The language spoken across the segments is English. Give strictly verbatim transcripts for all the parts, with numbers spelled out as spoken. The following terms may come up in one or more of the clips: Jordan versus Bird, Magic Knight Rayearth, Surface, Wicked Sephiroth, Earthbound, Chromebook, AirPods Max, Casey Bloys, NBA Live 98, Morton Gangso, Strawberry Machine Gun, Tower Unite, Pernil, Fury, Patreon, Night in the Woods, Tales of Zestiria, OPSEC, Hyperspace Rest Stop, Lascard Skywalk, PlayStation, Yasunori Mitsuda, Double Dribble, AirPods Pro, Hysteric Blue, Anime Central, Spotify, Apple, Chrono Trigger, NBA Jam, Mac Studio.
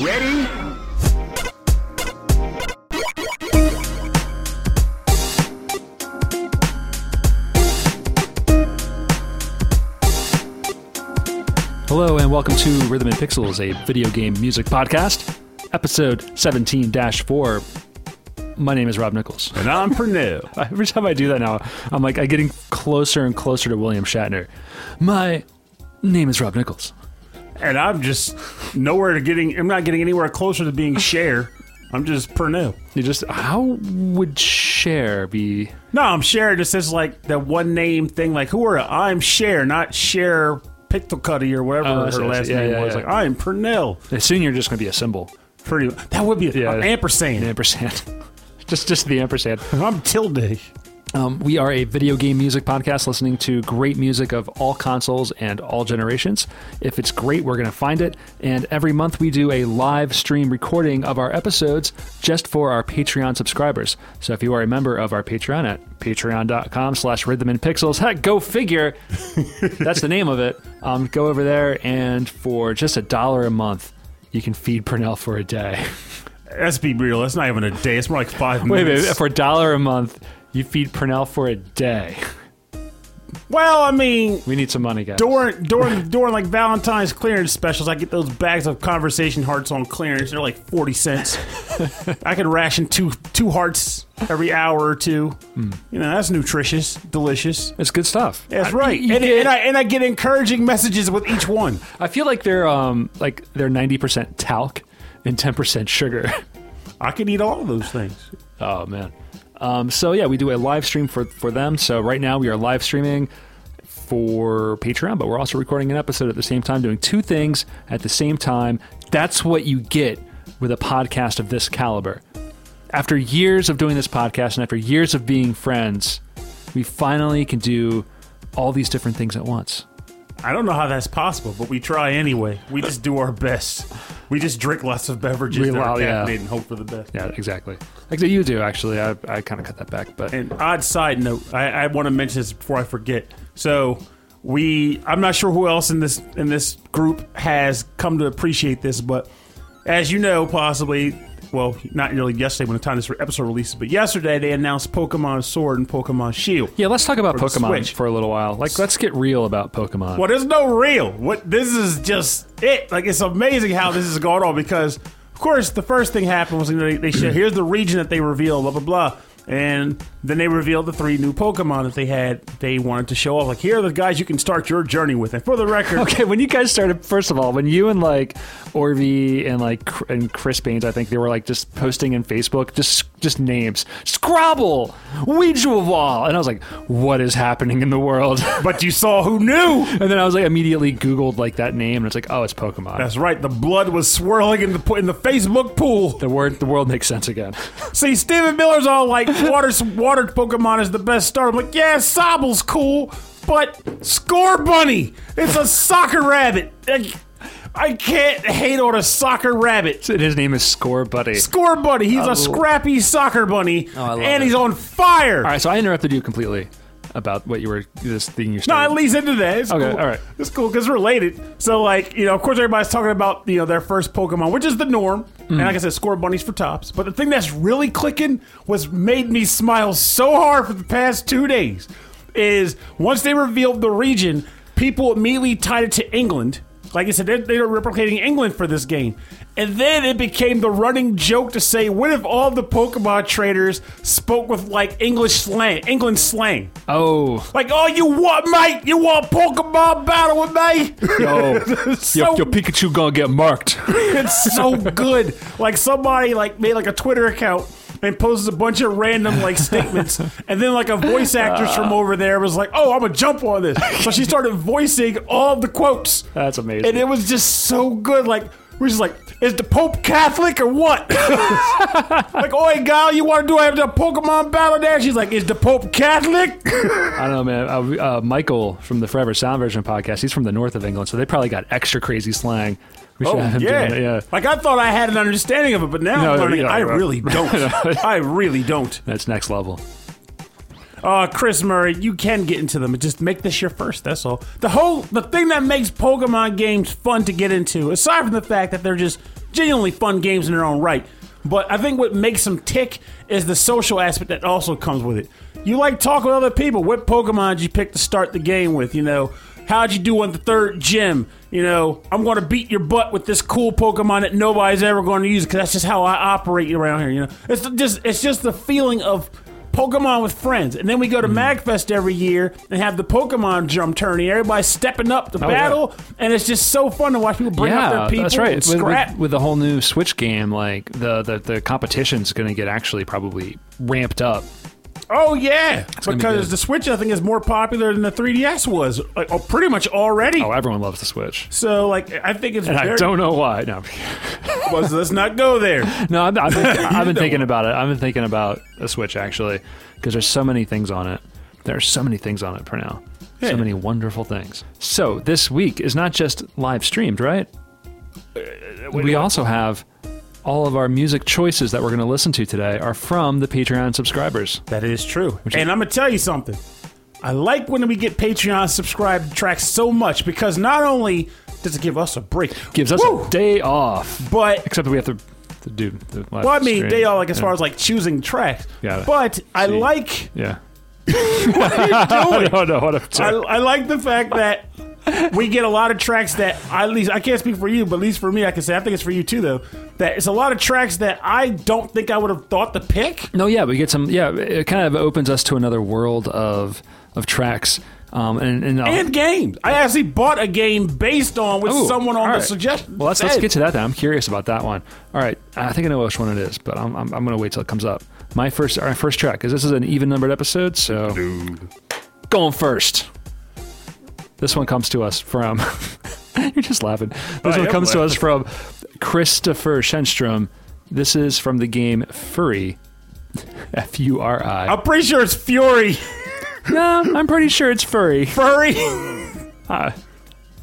Ready? Hello and welcome to Rhythm and Pixels, a video game music podcast, episode seventeen dash four. My name is Rob Nichols. And I'm Pernil. Every time I do that now, I'm like, I'm getting closer and closer to William Shatner. My name is Rob Nichols. And I'm just nowhere getting, I'm not getting anywhere closer to being Cher. I'm just Pernil. You just, how would Cher be? No, I'm Cher. It just says like that one name thing, like who are I'm Cher, not Cher Pictocutty or whatever oh, her so, last so, yeah, name yeah, was. Yeah. Like, I am Pernil. And soon you're just going to be a symbol. Pretty, that would be a, yeah, an ampersand. An ampersand. just, just the ampersand. I'm tilde. Um, we are a video game music podcast listening to great music of all consoles and all generations. If it's great, we're going to find it. And every month we do a live stream recording of our episodes just for our Patreon subscribers. So if you are a member of our Patreon at patreon.com slash rhythm and pixels, heck, go figure. That's the name of it. Um, go over there and for just a dollar a month, you can feed Pernil for a day. Let's be real. That's not even a day. It's more like five minutes. Wait a minute. For a dollar a month... You feed Pernil for a day. Well, I mean... We need some money, guys. During, during, during like, Valentine's clearance specials, I get those bags of conversation hearts on clearance. They're, like, forty cents. I could ration two two hearts every hour or two. Mm. You know, that's nutritious, delicious. It's good stuff. That's I, right. You, you and, get, and, I, and I get encouraging messages with each one. I feel like they're, um, like they're ninety percent talc and ten percent sugar. I could eat all of those things. Oh, man. Um, so yeah, we do a live stream for, for them. So right now we are live streaming for Patreon, but we're also recording an episode at the same time, doing two things at the same time. That's what you get with a podcast of this caliber. After years of doing this podcast and after years of being friends, we finally can do all these different things at once. I don't know how that's possible, but we try anyway. We just do our best. We just drink lots of beverages that are caffeinated and hope for the best. Yeah, exactly. Like you do, actually. I I kind of cut that back. But an odd side note, I, I want to mention this before I forget. So we, I'm not sure who else in this in this group has come to appreciate this, but as you know, possibly, well, not really yesterday when the time this episode releases, but yesterday they announced Pokemon Sword and Pokemon Shield. Yeah, let's talk about Pokemon for a little while. Like, let's get real about Pokemon. Well, there's no real. What this is just it. Like, it's amazing how this is going on because, of course, the first thing happened was you know, they, they said, here's the region that they revealed, blah, blah, blah. And then they revealed the three new Pokemon that they had. They wanted to show off. Like, here are the guys you can start your journey with. And for the record... Okay, when you guys started, first of all, when you and, like, Orvy and, like, and Chris Baines, I think, they were, like, just posting in Facebook, just just names. Scrabble! Weejuwawall! And I was like, what is happening in the world? But you saw who knew! And then I was, like, immediately Googled, like, that name, and it's like, oh, it's Pokemon. That's right. The blood was swirling in the in the Facebook pool. The word, the world makes sense again. See, Stephen Miller's all like, Water, water Pokemon is the best starter. I'm like, yeah, Sobble's cool, but Scorbunny, it's a soccer rabbit. I, I can't hate on a soccer rabbit. And his name is Scorbunny. Scorbunny. He's oh. a scrappy soccer bunny, oh, I love and it. He's on fire. All right, so I interrupted you completely about what you were, this thing you started. No, it leads into that. It's okay, cool. All right. It's cool because it's related. So, like, you know, of course, everybody's talking about, you know, their first Pokemon, which is the norm. Mm. And like I said, Scorbunny's for tops. But the thing that's really clicking was made me smile so hard for the past two days is once they revealed the region, people immediately tied it to England. Like I said, they're, they're replicating England for this game. And then it became the running joke to say, what if all the Pokemon traders spoke with, like, English slang, England slang? Oh. Like, oh, you want, mate? You want Pokemon battle with me? Yo, so, your, your Pikachu gonna get marked. It's so good. Like, somebody, like, made, like, a Twitter account and posted a bunch of random, like, statements. And then, like, a voice actress uh, from over there was like, oh, I'm going to jump on this. So she started voicing all the quotes. That's amazing. And it was just so good. Like, we're just like, is the Pope Catholic or what? Like, oi, gal, you want to do a Pokemon battle there? She's like, is the Pope Catholic? I don't know, man. Uh, uh, Michael from the Forever Sound Version podcast, he's from the north of England, so they probably got extra crazy slang. We oh, yeah. It, yeah. Like, I thought I had an understanding of it, but now no, I'm learning you know, I really don't. I really don't. That's next level. Uh, Chris Murray, you can get into them. Just make this your first, that's all. The whole, the thing that makes Pokemon games fun to get into, aside from the fact that they're just genuinely fun games in their own right, but I think what makes them tick is the social aspect that also comes with it. You like talking with other people. What Pokemon did you pick to start the game with, you know? How'd you do on the third gym? You know, I'm going to beat your butt with this cool Pokemon that nobody's ever going to use because that's just how I operate around here, you know? It's just, it's just the feeling of Pokemon with friends. And then we go to mm. MagFest every year and have the Pokemon drum tourney. Everybody's stepping up to oh, battle, yeah. and it's just so fun to watch people bring yeah, up their people. That's right. And with, scrap. With, with the whole new Switch game, like the the, the competition's going to get actually probably ramped up. Oh yeah, it's because be the Switch I think is more popular than the three D S was, like oh, pretty much already. Oh, everyone loves the Switch. So like, I think it's. And very... I don't know why. No, well, so let's not go there. No, I've been, I've been thinking about it. I've been thinking about a Switch actually, because there's so many things on it. There are so many things on it for now. Yeah. So many wonderful things. So this week is not just live streamed, right? Uh, we also what? have. All of our music choices that we're going to listen to today are from the Patreon subscribers. That is true. And is- I'm going to tell you something. I like when we get Patreon subscribed tracks so much because not only does it give us a break. Gives us woo! a day off. But except that we have to, to do the live Well, I mean, stream. day off like as yeah. far as like choosing tracks. Yeah. But See. I like... Yeah. What are you doing? No, no, what I'm doing. I, I like the fact that we get a lot of tracks that I, at least I can't speak for you, but at least for me, I can say I think it's for you too, though. That it's a lot of tracks that I don't think I would have thought to pick. No, yeah, we get some. Yeah, it kind of opens us to another world of of tracks um, and and, uh, and games. I actually bought a game based on with oh, someone on right. the suggestion. Well, let's let's get to that then. I'm curious about that one. All right, I think I know which one it is, but I'm I'm, I'm going to wait till it comes up. My first, our first track, because this is an even numbered episode, so Dude. going first. This one comes to us from... You're just laughing. This I one comes laughing. to us from Christopher Shenstrom. This is from the game Fury. F U R I. I'm pretty sure it's Fury. No, I'm pretty sure it's Fury. Fury? uh,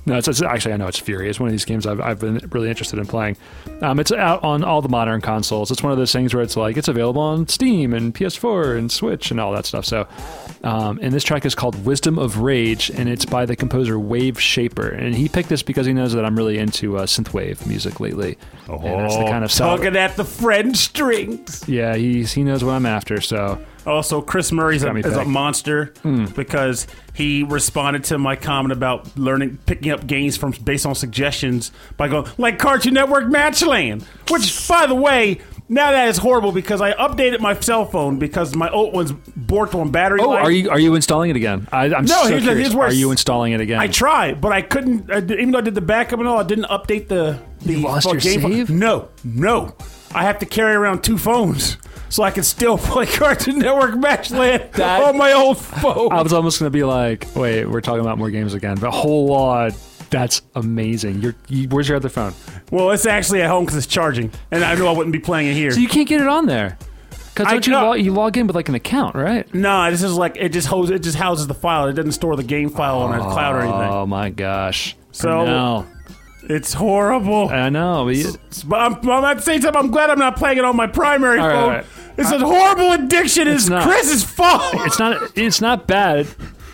no, it's, it's actually, I know it's Fury. It's one of these games I've, I've been really interested in playing. Um, it's out on all the modern consoles. It's one of those things where it's like, it's available on Steam and P S four and Switch and all that stuff, so... Um, and this track is called Wisdom of Rage, and it's by the composer Wave Shaper. And he picked this because he knows that I'm really into uh, synthwave music lately. Oh, and that's the kind of song. Talking at the French strings. Yeah, he he knows what I'm after, so. Also, Chris Murray is a monster mm. because he responded to my comment about learning, picking up games from based on suggestions by going, like Cartoon Network Matchland, which, by the way, now that is horrible because I updated my cell phone because my old one's borked on battery life. Oh, are you are you installing it again? I, I'm no, so here's curious. Here's worse. Are you installing it again? I tried, but I couldn't. I did, even though I did the backup and all, I didn't update the, the you lost your game save? Phone. No, no. I have to carry around two phones so I can still play Cartoon Network Matchland that, on my old phone. I was almost going to be like, wait, we're talking about more games again, but a whole lot. That's amazing. You're, you, where's your other phone? Well, it's actually at home because it's charging, and I know I wouldn't be playing it here. So you can't get it on there because you, log, you log in with like an account, right? No, this is like it just holds, it just houses the file. It doesn't store the game file oh, on a cloud or anything. Oh my gosh! So no. It's horrible. I know, but, you, but I'm, I'm at the same time, I'm glad I'm not playing it on my primary right, phone. Right. It's I, a horrible addiction. It's, it's not, Chris's fault. It's not. It's not bad.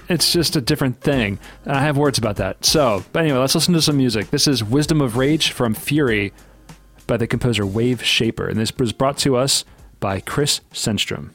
It's just a different thing. And I have words about that. So, but anyway, let's listen to some music. This is Wisdom of Rage from Fury by the composer Wave Shaper. And this was brought to us by Chris Shenstrom.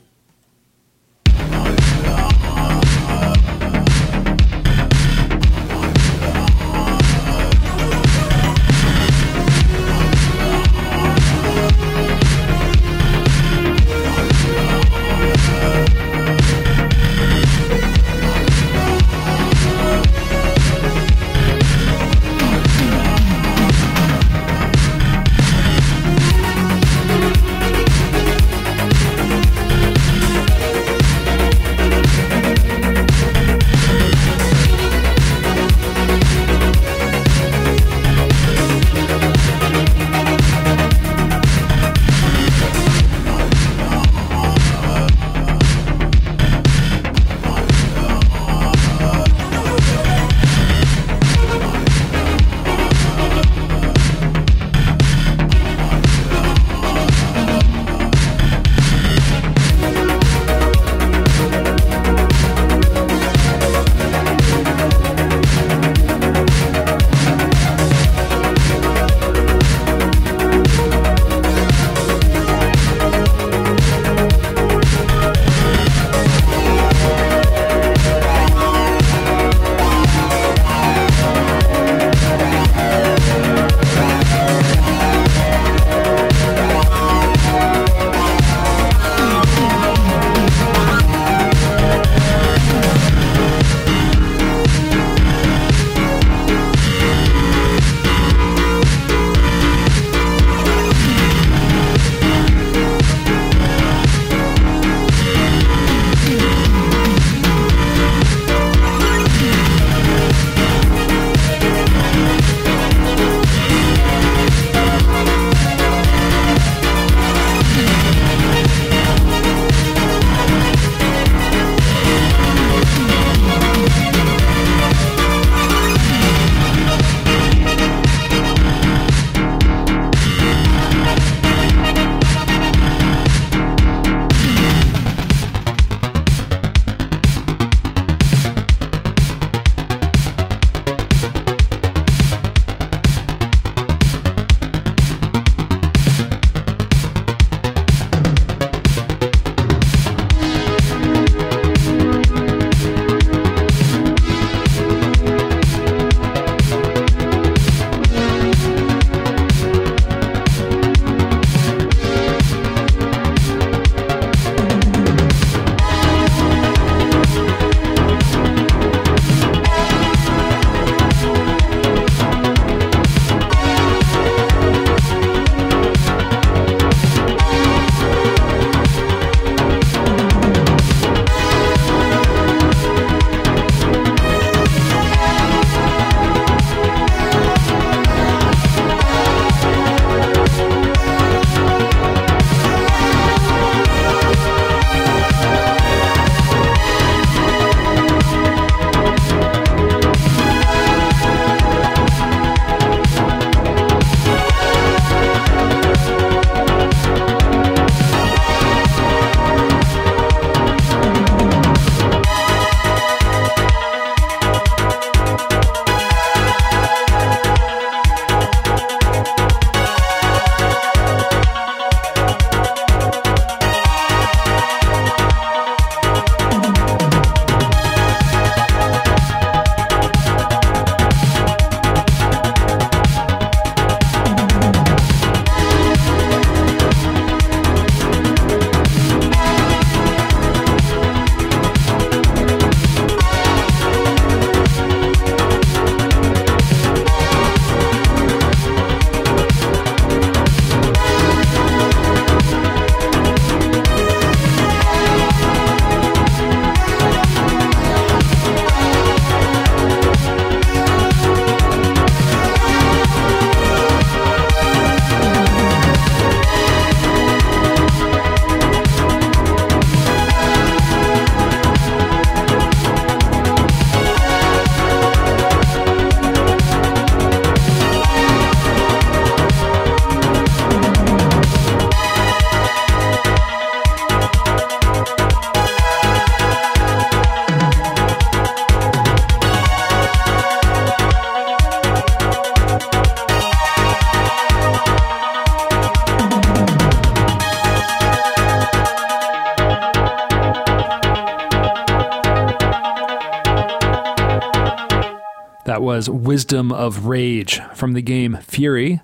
That was Wisdom of Rage from the game Fury,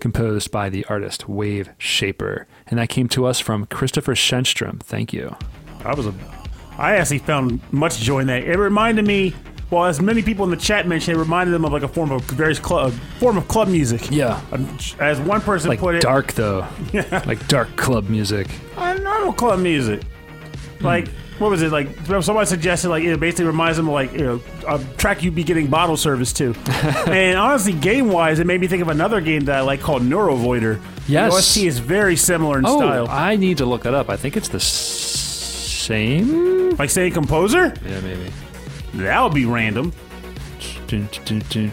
composed by the artist Wave Shaper. And that came to us from Christopher Shenstrom. Thank you. I was a, I actually found much joy in that. It reminded me, well, as many people in the chat mentioned, it reminded them of like a form of various club, a form of club music. Yeah. As one person like put it, dark though. Yeah. Like dark club music. I know club music. Like. Mm. What was it like? Somebody suggested like it basically reminds them of like you know a track you'd be getting bottle service to, and honestly, game wise, it made me think of another game that I like called Neurovoider. Yes, the O S T is very similar in oh, style. I need to look that up. I think it's the s- same. Like same composer? Yeah, maybe. That would be random. But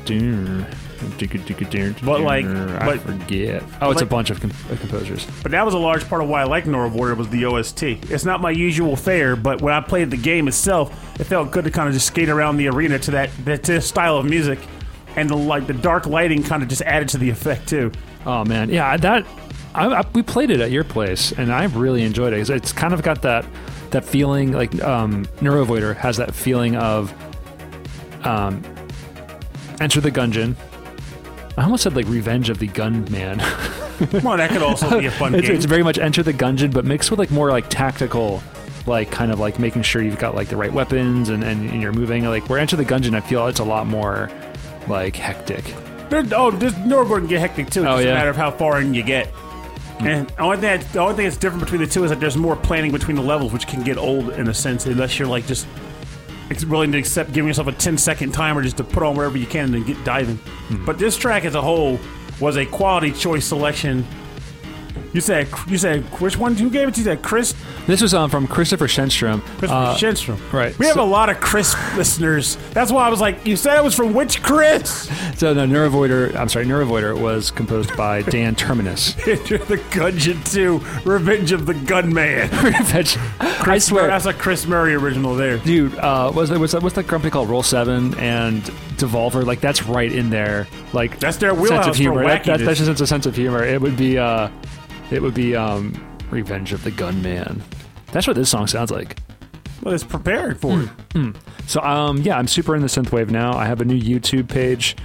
like, I but, forget. Oh, it's like, a bunch of comp- composers. But that was a large part of why I liked Neurovoider was the O S T. It's not my usual fare, but when I played the game itself, it felt good to kind of just skate around the arena to that, that to style of music, and the like the dark lighting kind of just added to the effect too. Oh man, yeah, that I, I, we played it at your place, and I really enjoyed it. It's kind of got that that feeling like um, Neurovoider has that feeling of um, Enter the Gungeon. I almost said like Revenge of the Gunman. Well, that could also be a fun it's, game. It's very much Enter the Gungeon, but mixed with like more like tactical, like kind of like making sure you've got like the right weapons and, and, and you're moving. Like where Enter the Gungeon, I feel it's a lot more like hectic. There, oh, there's Neurovoider can get hectic too. It's oh, just yeah. a matter of how far in you get. Mm. And the only, thing that, the only thing that's different between the two is that there's more planning between the levels, which can get old in a sense, unless you're like just it's willing to accept giving yourself a ten second timer just to put on wherever you can and get diving. Mm-hmm. But this track as a whole was a quality choice selection. You said, you said, which one? Who gave it to you? That Chris? This was um, from Christopher Shenstrom. Christopher uh, Shenstrom. Right. We so, have a lot of Chris listeners. That's why I was like, you said it was from which Chris? So no, Neurovoider, I'm sorry, Neurovoider was composed by Dan Terminus. Enter the Gungeon two, Revenge of the Gunman. Revenge. Chris I swear. Murray, that's a Chris Murray original there. Dude, uh, was, was, what's that company called? Roll seven and Devolver. Like, that's right in there. Like, that's their wheelhouse sense of humor. For wackiness. That, that, that's just a sense of humor. It would be... Uh, It would be um, Revenge of the Gunman. That's what this song sounds like. Well, it's prepared for mm, it. Mm. So, um, yeah, I'm super in the synthwave now. I have a new YouTube page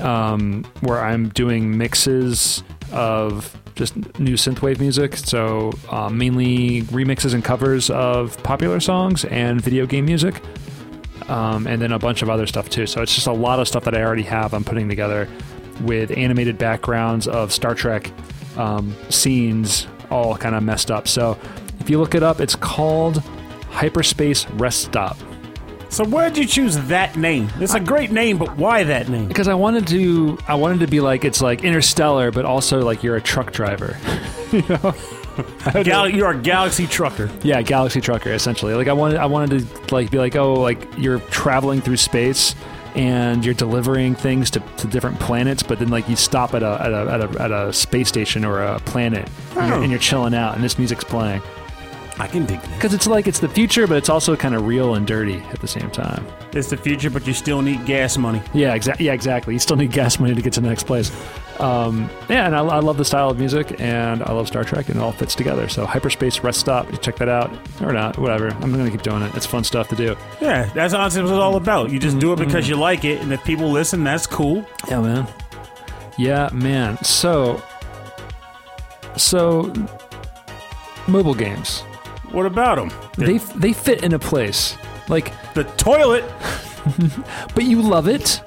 um, where I'm doing mixes of just new synthwave music. So, uh, mainly remixes and covers of popular songs and video game music. Um, and then a bunch of other stuff, too. So it's just a lot of stuff that I already have I'm putting together with animated backgrounds of Star Trek Um, scenes all kind of messed up. So if you look it up, it's called Hyperspace Rest Stop. So why did you choose that name? It's a great name, but why that name? Because I wanted to I wanted to be like, it's like Interstellar, but also like you're a truck driver. You know? Gal- you're a galaxy trucker. Yeah, galaxy trucker, essentially. Like I wanted I wanted to like be like, oh, like you're traveling through space and you're delivering things to, to different planets, but then like you stop at a at a, at a, at a space station or a planet, oh. and, you're, and you're chilling out, and this music's playing. I can dig that. Because it's like it's the future, but it's also kind of real and dirty at the same time. It's the future, but you still need gas money. Yeah, exactly. Yeah, exactly. You still need gas money to get to the next place. Um, yeah, and I, I love the style of music, and I love Star Trek, and it all fits together. So Hyperspace Rest Stop, you check that out, or not, whatever. I'm going to keep doing it. It's fun stuff to do. Yeah, that's honestly what it's all about. You just mm-hmm. do it because you like it, and if people listen, that's cool. Yeah, man. Yeah, man. So, so mobile games. What about them? They f- they fit in a place like the toilet, but you love it.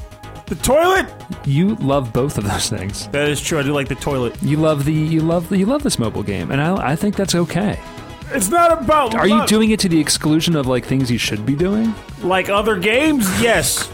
The toilet. You love both of those things. That is true. I do like the toilet. You love the you love the, you love this mobile game, and I I think that's okay. It's not about. Are love. You doing it to the exclusion of like things you should be doing? Like other games? Yes.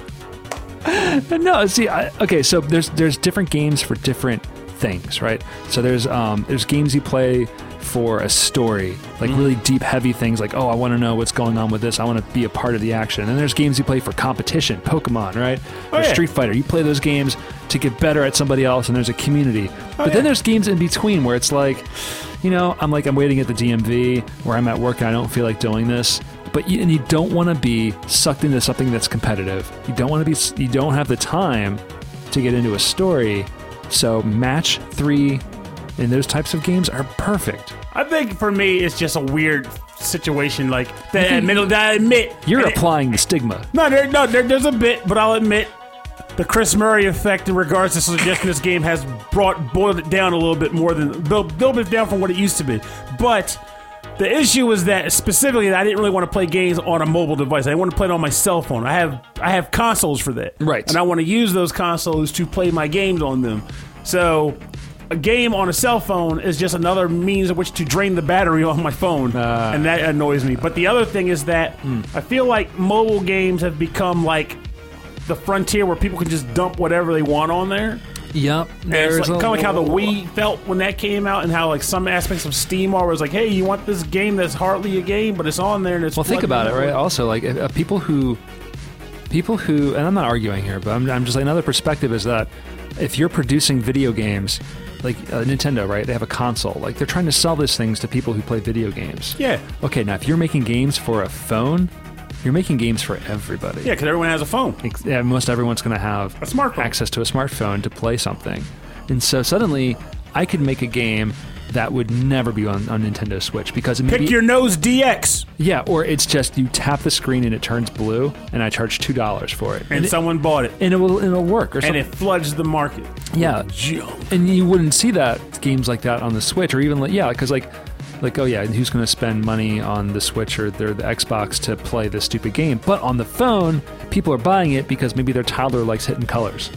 No. See. I, okay. So there's there's different games for different things, right? So there's um there's games you play for a story, like mm-hmm. really deep, heavy things like, oh, I want to know what's going on with this. I want to be a part of the action. And there's games you play for competition, Pokemon, right? Oh, or yeah. Street Fighter. You play those games to get better at somebody else, and there's a community. Oh, but yeah. then there's games in between where it's like, you know, I'm like, I'm waiting at the D M V, or I'm at work and I don't feel like doing this. But you, and you don't want to be sucked into something that's competitive. You don't want to be, you don't have the time to get into a story. So match three and those types of games are perfect. I think for me, it's just a weird situation. Like that, admit, that I admit you're applying it, the stigma. No, there, no, there, there's a bit, but I'll admit the Chris Murray effect in regards to suggesting this game has brought boiled it down a little bit more than built, built it down from what it used to be. But the issue was that specifically, I didn't really want to play games on a mobile device. I want to play it on my cell phone. I have I have consoles for that, right? And I want to use those consoles to play my games on them. So a game on a cell phone is just another means of which to drain the battery on my phone, uh, and that annoys me. But the other thing is that mm. I feel like mobile games have become like the frontier where people can just dump whatever they want on there. Yep. It's like, kind of like how the Wii felt when that came out, and how like some aspects of Steam are was like, hey, you want this game that's hardly a game, but it's on there and it's. Well, think about it, right? Also, like uh, people who, people who, and I'm not arguing here, but I'm, I'm just like, another perspective is that if you're producing video games. Like uh, Nintendo, right? They have a console. Like they're trying to sell these things to people who play video games. Yeah. Okay, now if you're making games for a phone, you're making games for everybody. Yeah, because everyone has a phone. Ex- yeah, most everyone's going to have a smartphone. Access to a smartphone to play something. And so suddenly, I could make a game that would never be on, on Nintendo Switch because it may Pick be, your nose D X. Yeah, or it's just you tap the screen and it turns blue, and I charge two dollars for it, and, and someone it, bought it, and it will it'll work, or something. And it floods the market. Yeah, junk. And you wouldn't see that games like that on the Switch, or even like yeah, because like like oh yeah, who's going to spend money on the Switch or their the Xbox to play this stupid game? But on the phone, people are buying it because maybe their toddler likes hitting colors.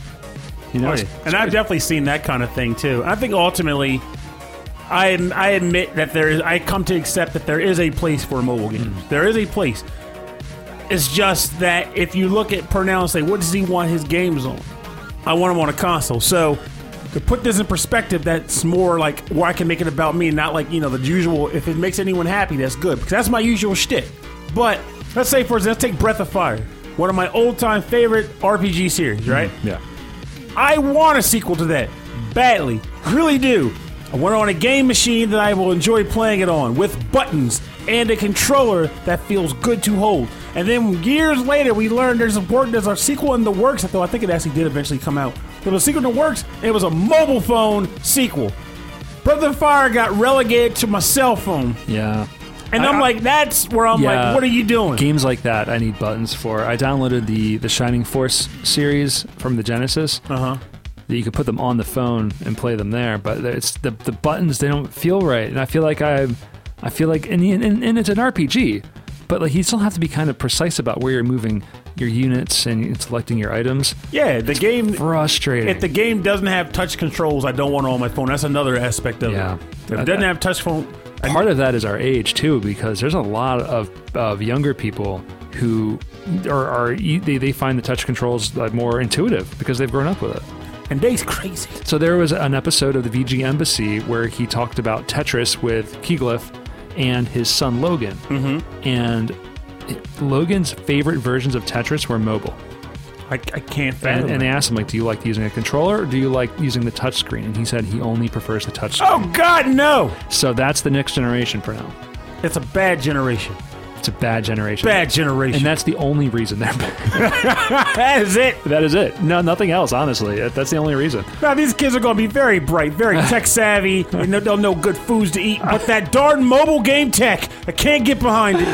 You know, and crazy. I've definitely seen that kind of thing too. I think ultimately. I I admit that there is. I come to accept that there is a place for mobile games. Mm. There is a place. It's just that if you look at Purnell and say, what does he want his games on? I want them on a console. So to put this in perspective, that's more like where I can make it about me, not like, you know, the usual. If it makes anyone happy, that's good, because that's my usual shtick. But let's say, for example, let's take Breath of Fire, one of my old time favorite R P G series, right? Mm, yeah. I want a sequel to that badly, really do. I want it on a game machine that I will enjoy playing it on, with buttons and a controller that feels good to hold. And then years later, we learned there's a work, there's a sequel in the works, though I think it actually did eventually come out. There was a sequel in the works, and it was a mobile phone sequel. Breath of Fire got relegated to my cell phone. Yeah. And I, I'm like, that's where I'm yeah, like, what are you doing? Games like that I need buttons for. I downloaded the, the Shining Force series from the Genesis. Uh-huh. That you could put them on the phone and play them there, but it's the the buttons, they don't feel right, and I feel like I, I feel like, and, and, and it's an R P G, but like you still have to be kind of precise about where you're moving your units and selecting your items. Yeah, the it's game frustrating. If the game doesn't have touch controls, I don't want it on my phone. That's another aspect of yeah, it. If it doesn't have touch phone. Part of that is our age too, because there's a lot of of younger people who are, are they, they find the touch controls more intuitive because they've grown up with it. And Dave's crazy. So there was an episode of the V G Embassy where he talked about Tetris with Keyglyph and his son Logan. Mm-hmm. And it, Logan's favorite versions of Tetris were mobile. I, I can't fathom and, and they asked him, like, do you like using a controller or do you like using the touch screen? And he said he only prefers the touch screen. Oh, God, no! So that's the next generation for now. It's a bad generation. It's a bad generation. Bad generation. And that's the only reason they're bad. That is it. That is it. No, nothing else, honestly. That's the only reason. Now, these kids are going to be very bright, very tech-savvy, and they'll know good foods to eat, but that darn mobile game tech, I can't get behind it.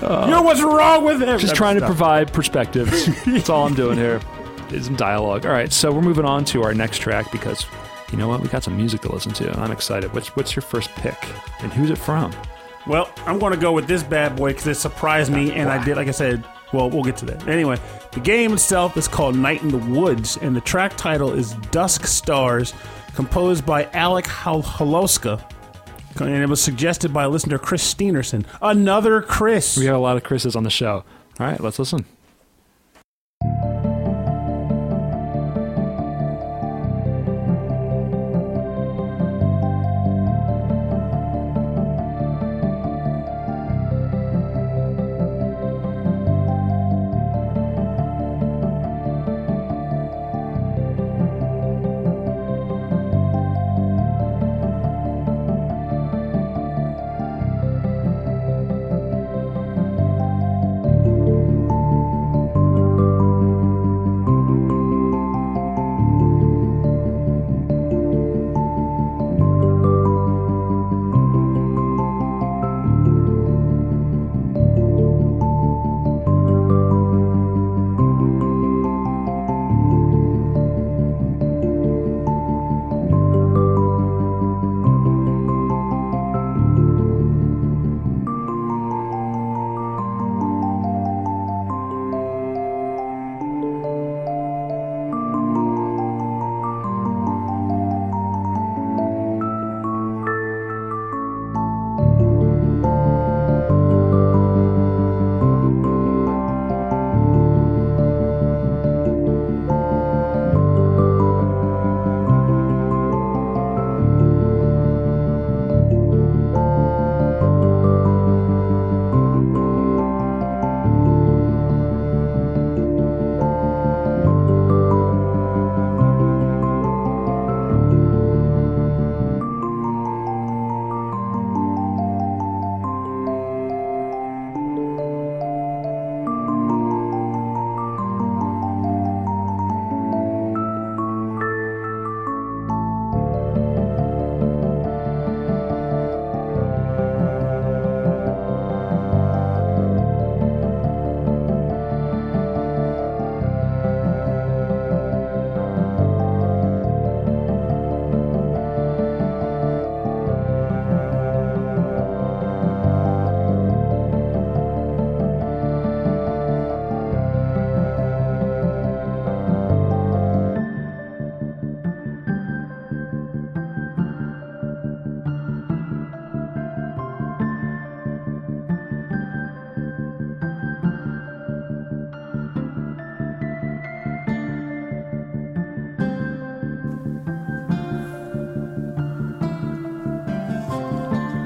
Uh, you know what's wrong with it? Just trying to provide perspectives. That's all I'm doing here is some dialogue. All right, so we're moving on to our next track because, you know what, we got some music to listen to, and I'm excited. What's, what's your first pick, and who's it from? Well, I'm going to go with this bad boy because it surprised me, and I did, like I said, well, we'll get to that. Anyway, the game itself is called Night in the Woods, and the track title is Dusk Stars, composed by Alec Holowka, and it was suggested by listener Chris Steenerson. Another Chris. We got a lot of Chris's on the show. All right, let's listen.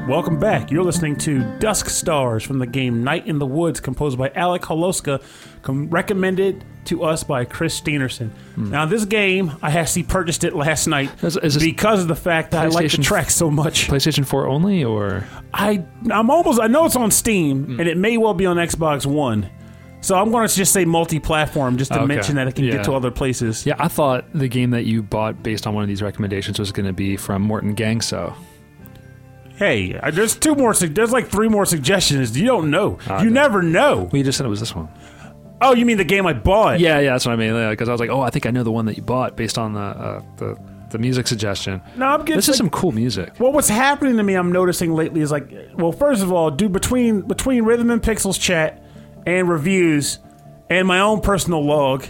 Welcome back. You're listening to Dusk Stars from the game Night in the Woods, composed by Alec Holowka, com- recommended to us by Chris Steenerson. Mm. Now, this game, I actually purchased it last night is, is because of the fact that I like the track so much. PlayStation four only, or? I, I'm almost, I know it's on Steam, mm. and it may well be on Xbox One. So I'm going to just say multi-platform just to okay. mention that it can yeah. get to other places. Yeah, I thought the game that you bought based on one of these recommendations was going to be from Morton Gangso. Hey, there's two more. There's like three more suggestions. You don't know. Uh, you no. never know. Well, you just said it was this one. Oh, you mean the game I bought? Yeah, yeah, that's what I mean. Because yeah, I was like, oh, I think I know the one that you bought based on the uh, the, the music suggestion. No, I'm getting this like, is some cool music. Well, what's happening to me? I'm noticing lately is like, well, first of all, dude, between between Rhythm and Pixels chat and reviews and my own personal log,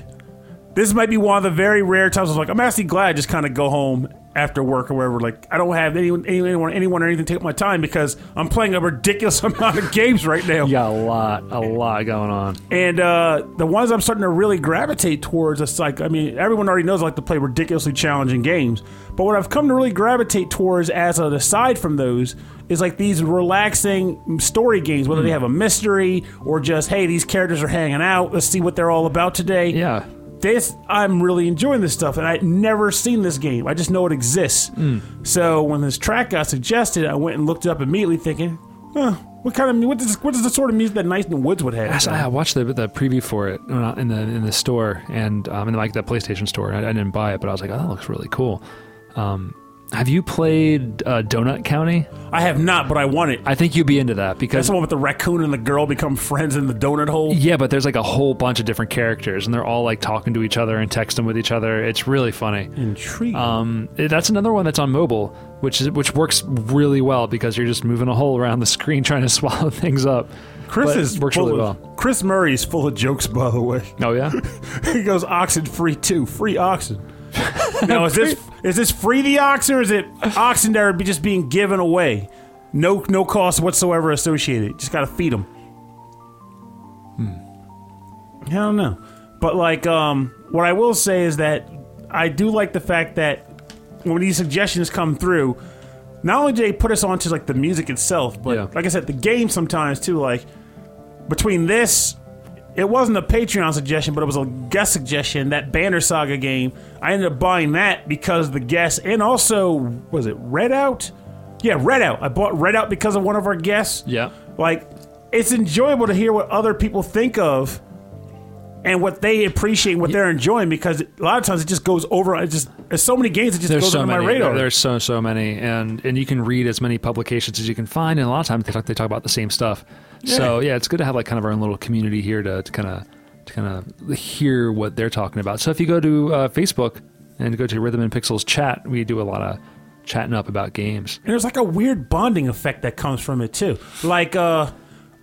this might be one of the very rare times I was like, I'm actually glad I just kind of go home after work or wherever. Like, I don't have anyone, anyone, anyone or anything to take up my time because I'm playing a ridiculous amount of games right now. Yeah, a lot, a lot going on. And uh, the ones I'm starting to really gravitate towards, it's like, I mean, everyone already knows I like to play ridiculously challenging games. But what I've come to really gravitate towards as an aside from those is like these relaxing story games, whether mm. they have a mystery or just, hey, these characters are hanging out. Let's see what they're all about today. Yeah. This, I'm really enjoying this stuff, and I'd never seen this game. I just know it exists. Mm. So when this track got suggested, I went and looked it up immediately thinking, huh, what kind of, what does, what is the sort of music that Night in the Woods would have? I, I watched the, the preview for it in the in the store, and um, in like the PlayStation store. I, I didn't buy it, but I was like, oh, that looks really cool. Um, have you played uh, Donut County? I have not, but I want it. I think you'd be into that because that's the one with the raccoon and the girl become friends in the donut hole. Yeah, but there's like a whole bunch of different characters, and they're all like talking to each other and texting with each other. It's really funny. Intriguing. Um, that's another one that's on mobile, which is which works really well because you're just moving a hole around the screen trying to swallow things up. Chris is works really of, well. Chris Murray is full of jokes, by the way. Oh yeah, he goes oxen free too. Free oxen. Now is this is this free the oxen or is it oxen that are just being given away? No, no cost whatsoever associated. Just gotta feed them. Hmm. I don't know, but like, um, what I will say is that I do like the fact that when these suggestions come through, not only do they put us onto like the music itself, but yeah. like I said, the game sometimes too. Like between this. It wasn't a Patreon suggestion, but it was a guest suggestion, that Banner Saga game. I ended up buying that because the guest, and also, was it Redout? Yeah, Redout. I bought Redout because of one of our guests. Yeah. Like, it's enjoyable to hear what other people think of and what they appreciate, what they're enjoying, because a lot of times it just goes over. It just there's so many games it just there's goes so over many. my radar. There's so so many, and and you can read as many publications as you can find, and a lot of times they talk they talk about the same stuff. Yeah. So yeah, it's good to have like kind of our own little community here to kind of to kind of hear what they're talking about. So if you go to uh, Facebook and go to Rhythm and Pixels chat, we do a lot of chatting up about games. And there's like a weird bonding effect that comes from it too, like. Uh,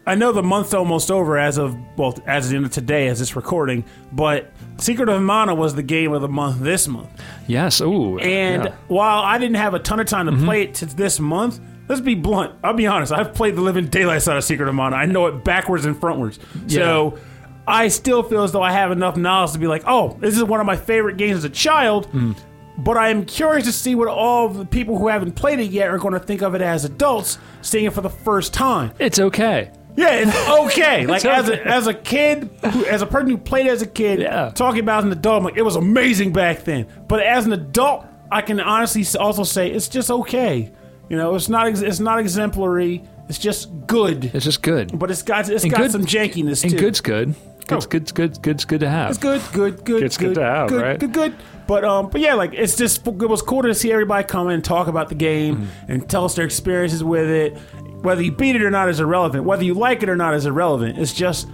I know the month's almost over as of, well, as of the end of today, as it's recording, but Secret of Mana was the game of the month this month. Yes, ooh. And yeah. while I didn't have a ton of time to mm-hmm. play it since this month, let's be blunt, I'll be honest, I've played the living daylights out of Secret of Mana. I know it backwards and frontwards. Yeah. So I still feel as though I have enough knowledge to be like, oh, this is one of my favorite games as a child, mm. but I am curious to see what all of the people who haven't played it yet are going to think of it as adults, seeing it for the first time. It's okay. Yeah, it's okay. Like, it's okay. as a as a kid, who, as a person who played as a kid, yeah. talking about as an adult, I'm like, it was amazing back then. But as an adult, I can honestly also say it's just okay. You know, it's not it's not exemplary. It's just good. It's just good. But it's got it's and got good, some jankiness and too. And good's good. Good's oh. good. Good. Good's good to have. It's good. Good. Good. It's good, good to have. Good, right? Good. Good. good. But um, but yeah, like it's just it was cool to see everybody come in and talk about the game mm-hmm. and tell us their experiences with it. Whether you beat it or not is irrelevant. Whether you like it or not is irrelevant. It's just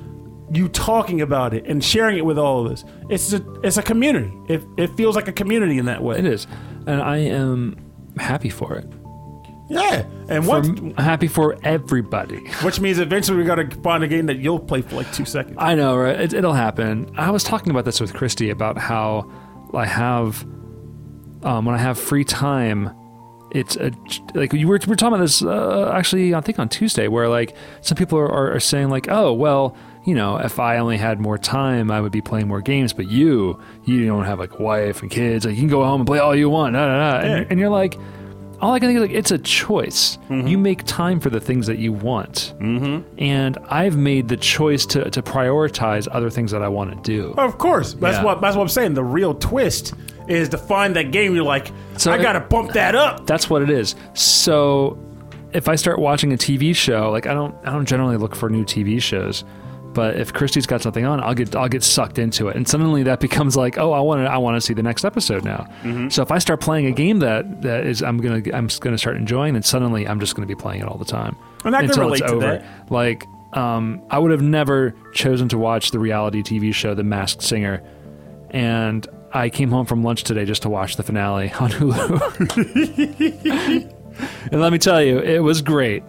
you talking about it and sharing it with all of us. It's a it's a community. It it feels like a community in that way. It is, and I am happy for it. Yeah, and what happy for everybody. Which means eventually we got to find a game that you'll play for like two seconds. I know, right? It, it'll happen. I was talking about this with Christy about how. I have um, when I have free time, it's a, like you were, we were talking about this uh, actually I think on Tuesday where like some people are, are, are saying like, oh well, you know, if I only had more time I would be playing more games, but you you don't have like a wife and kids, like you can go home and play all you want, nah, nah, nah. Yeah. And, and you're like, all I can think of is, like, it's a choice. Mm-hmm. You make time for the things that you want. Mm-hmm. And I've made the choice to, to prioritize other things that I want to do. Of course. That's, yeah. what, that's what I'm saying. The real twist is to find that game you're like, so I got to bump that up. That's what it is. So if I start watching a T V show, like I don't I don't generally look for new T V shows. But if Christie's got something on, I'll get I'll get sucked into it, and suddenly that becomes like, oh, I want to I want to see the next episode now. Mm-hmm. So if I start playing a game that, that is I'm gonna I'm gonna start enjoying, then suddenly I'm just gonna be playing it all the time and I can until relate it's over. To that. Like um, I would have never chosen to watch the reality T V show The Masked Singer, and I came home from lunch today just to watch the finale on Hulu. And let me tell you, it was great.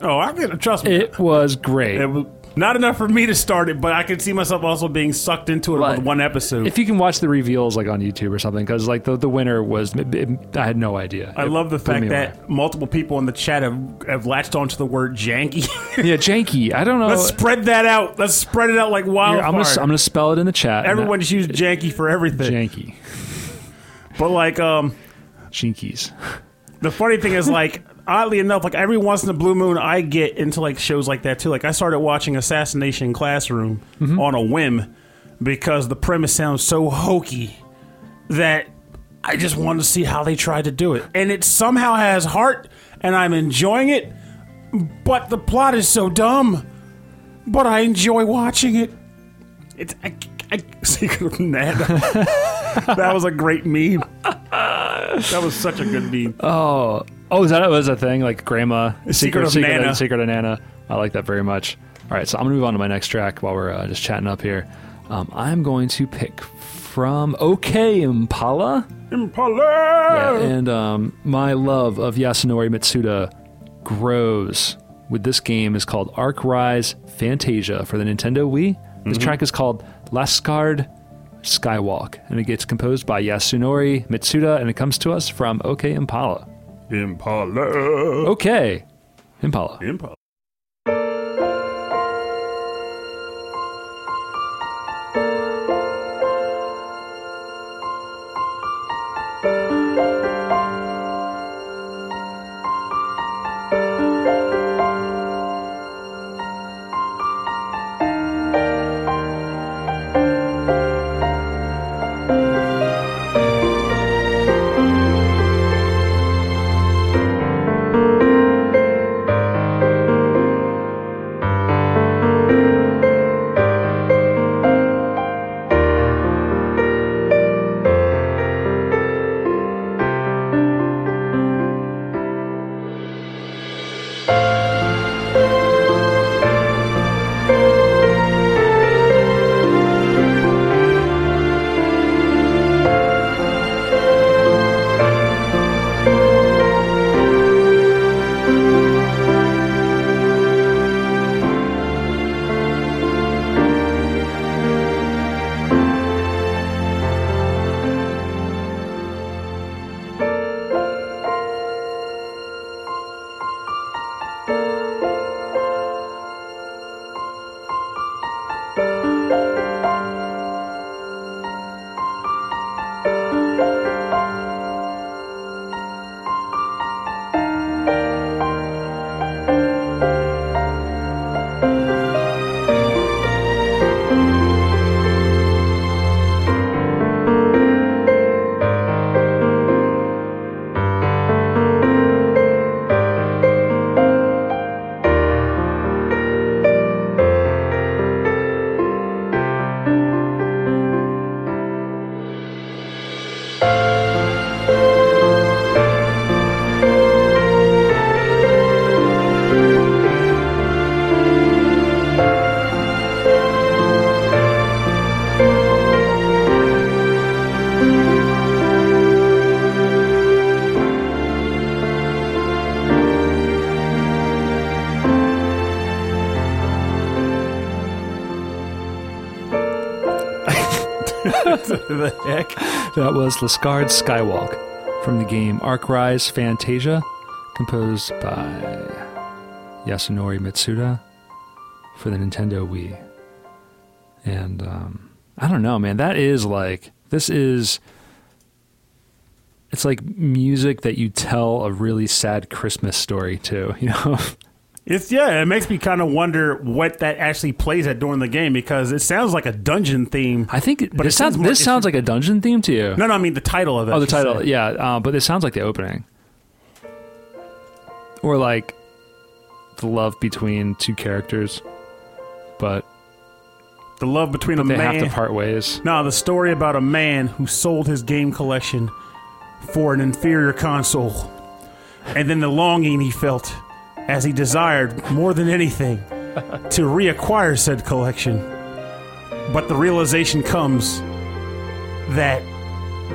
Oh, I can trust me. It was great. It was. Not enough for me to start it, but I could see myself also being sucked into it but with one episode. If you can watch the reveals like on YouTube or something, because like the, the winner was, it, it, I had no idea. I it love the fact that away. multiple people in the chat have, have latched onto the word janky. Yeah, janky. I don't know. Let's spread that out. Let's spread it out like wildfire. I'm going to spell it in the chat. Everyone just use janky for everything. Janky. But like... um, Jinkies. The funny thing is like... Oddly enough, like every once in a blue moon, I get into like shows like that too. Like I started watching Assassination Classroom mm-hmm. on a whim because the premise sounds so hokey that I just wanted to see how they tried to do it. And it somehow has heart, and I'm enjoying it, but the plot is so dumb. But I enjoy watching it. It's I, I, Secret of Mana. That was a great meme. That was such a good meme. Oh. Oh, is that was a thing? Like Grandma, Secret, Secret of Nana. Of, Secret of Nana. I like that very much. All right, so I'm going to move on to my next track while we're uh, just chatting up here. Um, I'm going to pick from OK Impala. Impala! Yeah, and um, my love of Yasunori Mitsuda grows with this game. It's called Arc Rise Fantasia for the Nintendo Wii. This mm-hmm. track is called Lascard Skywalk, and it gets composed by Yasunori Mitsuda, and it comes to us from OK Impala. Impala. Okay. Impala. Impala. The heck? That was Lascard Skywalk from the game Arc Rise Fantasia, composed by Yasunori Mitsuda for the Nintendo Wii. And um, I don't know, man. That is like, this is it's like music that you tell a really sad Christmas story to, you know? It's yeah, it makes me kind of wonder what that actually plays at during the game, because it sounds like a dungeon theme. I think it, but it sounds more, this sounds like a dungeon theme to you. No, no, I mean the title of it. Oh, the title, said. yeah. Uh, but it sounds like the opening, or like the love between two characters, but the love between but a they man. They have to part ways. No, the story about a man who sold his game collection for an inferior console, and then the longing he felt. As he desired, more than anything, to reacquire said collection. But the realization comes that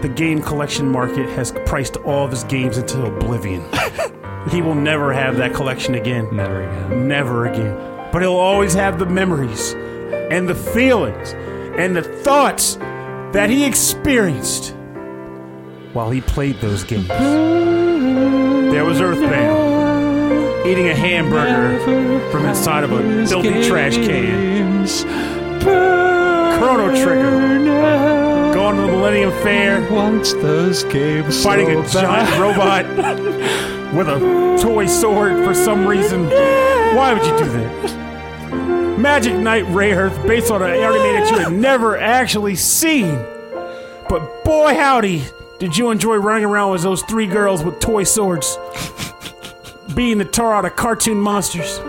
the game collection market has priced all of his games into oblivion. He will never have that collection again. Never again. Never again. But he'll always have the memories and the feelings and the thoughts that he experienced while he played those games. There was Earthbound. Eating a hamburger from inside of a filthy trash can. Chrono Trigger. Going to the Millennium Fair. Once those games fighting so a giant bad. robot with a toy sword for some reason. Why would you do that? Magic Knight Rayearth, based on an anime that you had never actually seen. But boy howdy, did you enjoy running around with those three girls with toy swords. Being the tar out of cartoon monsters.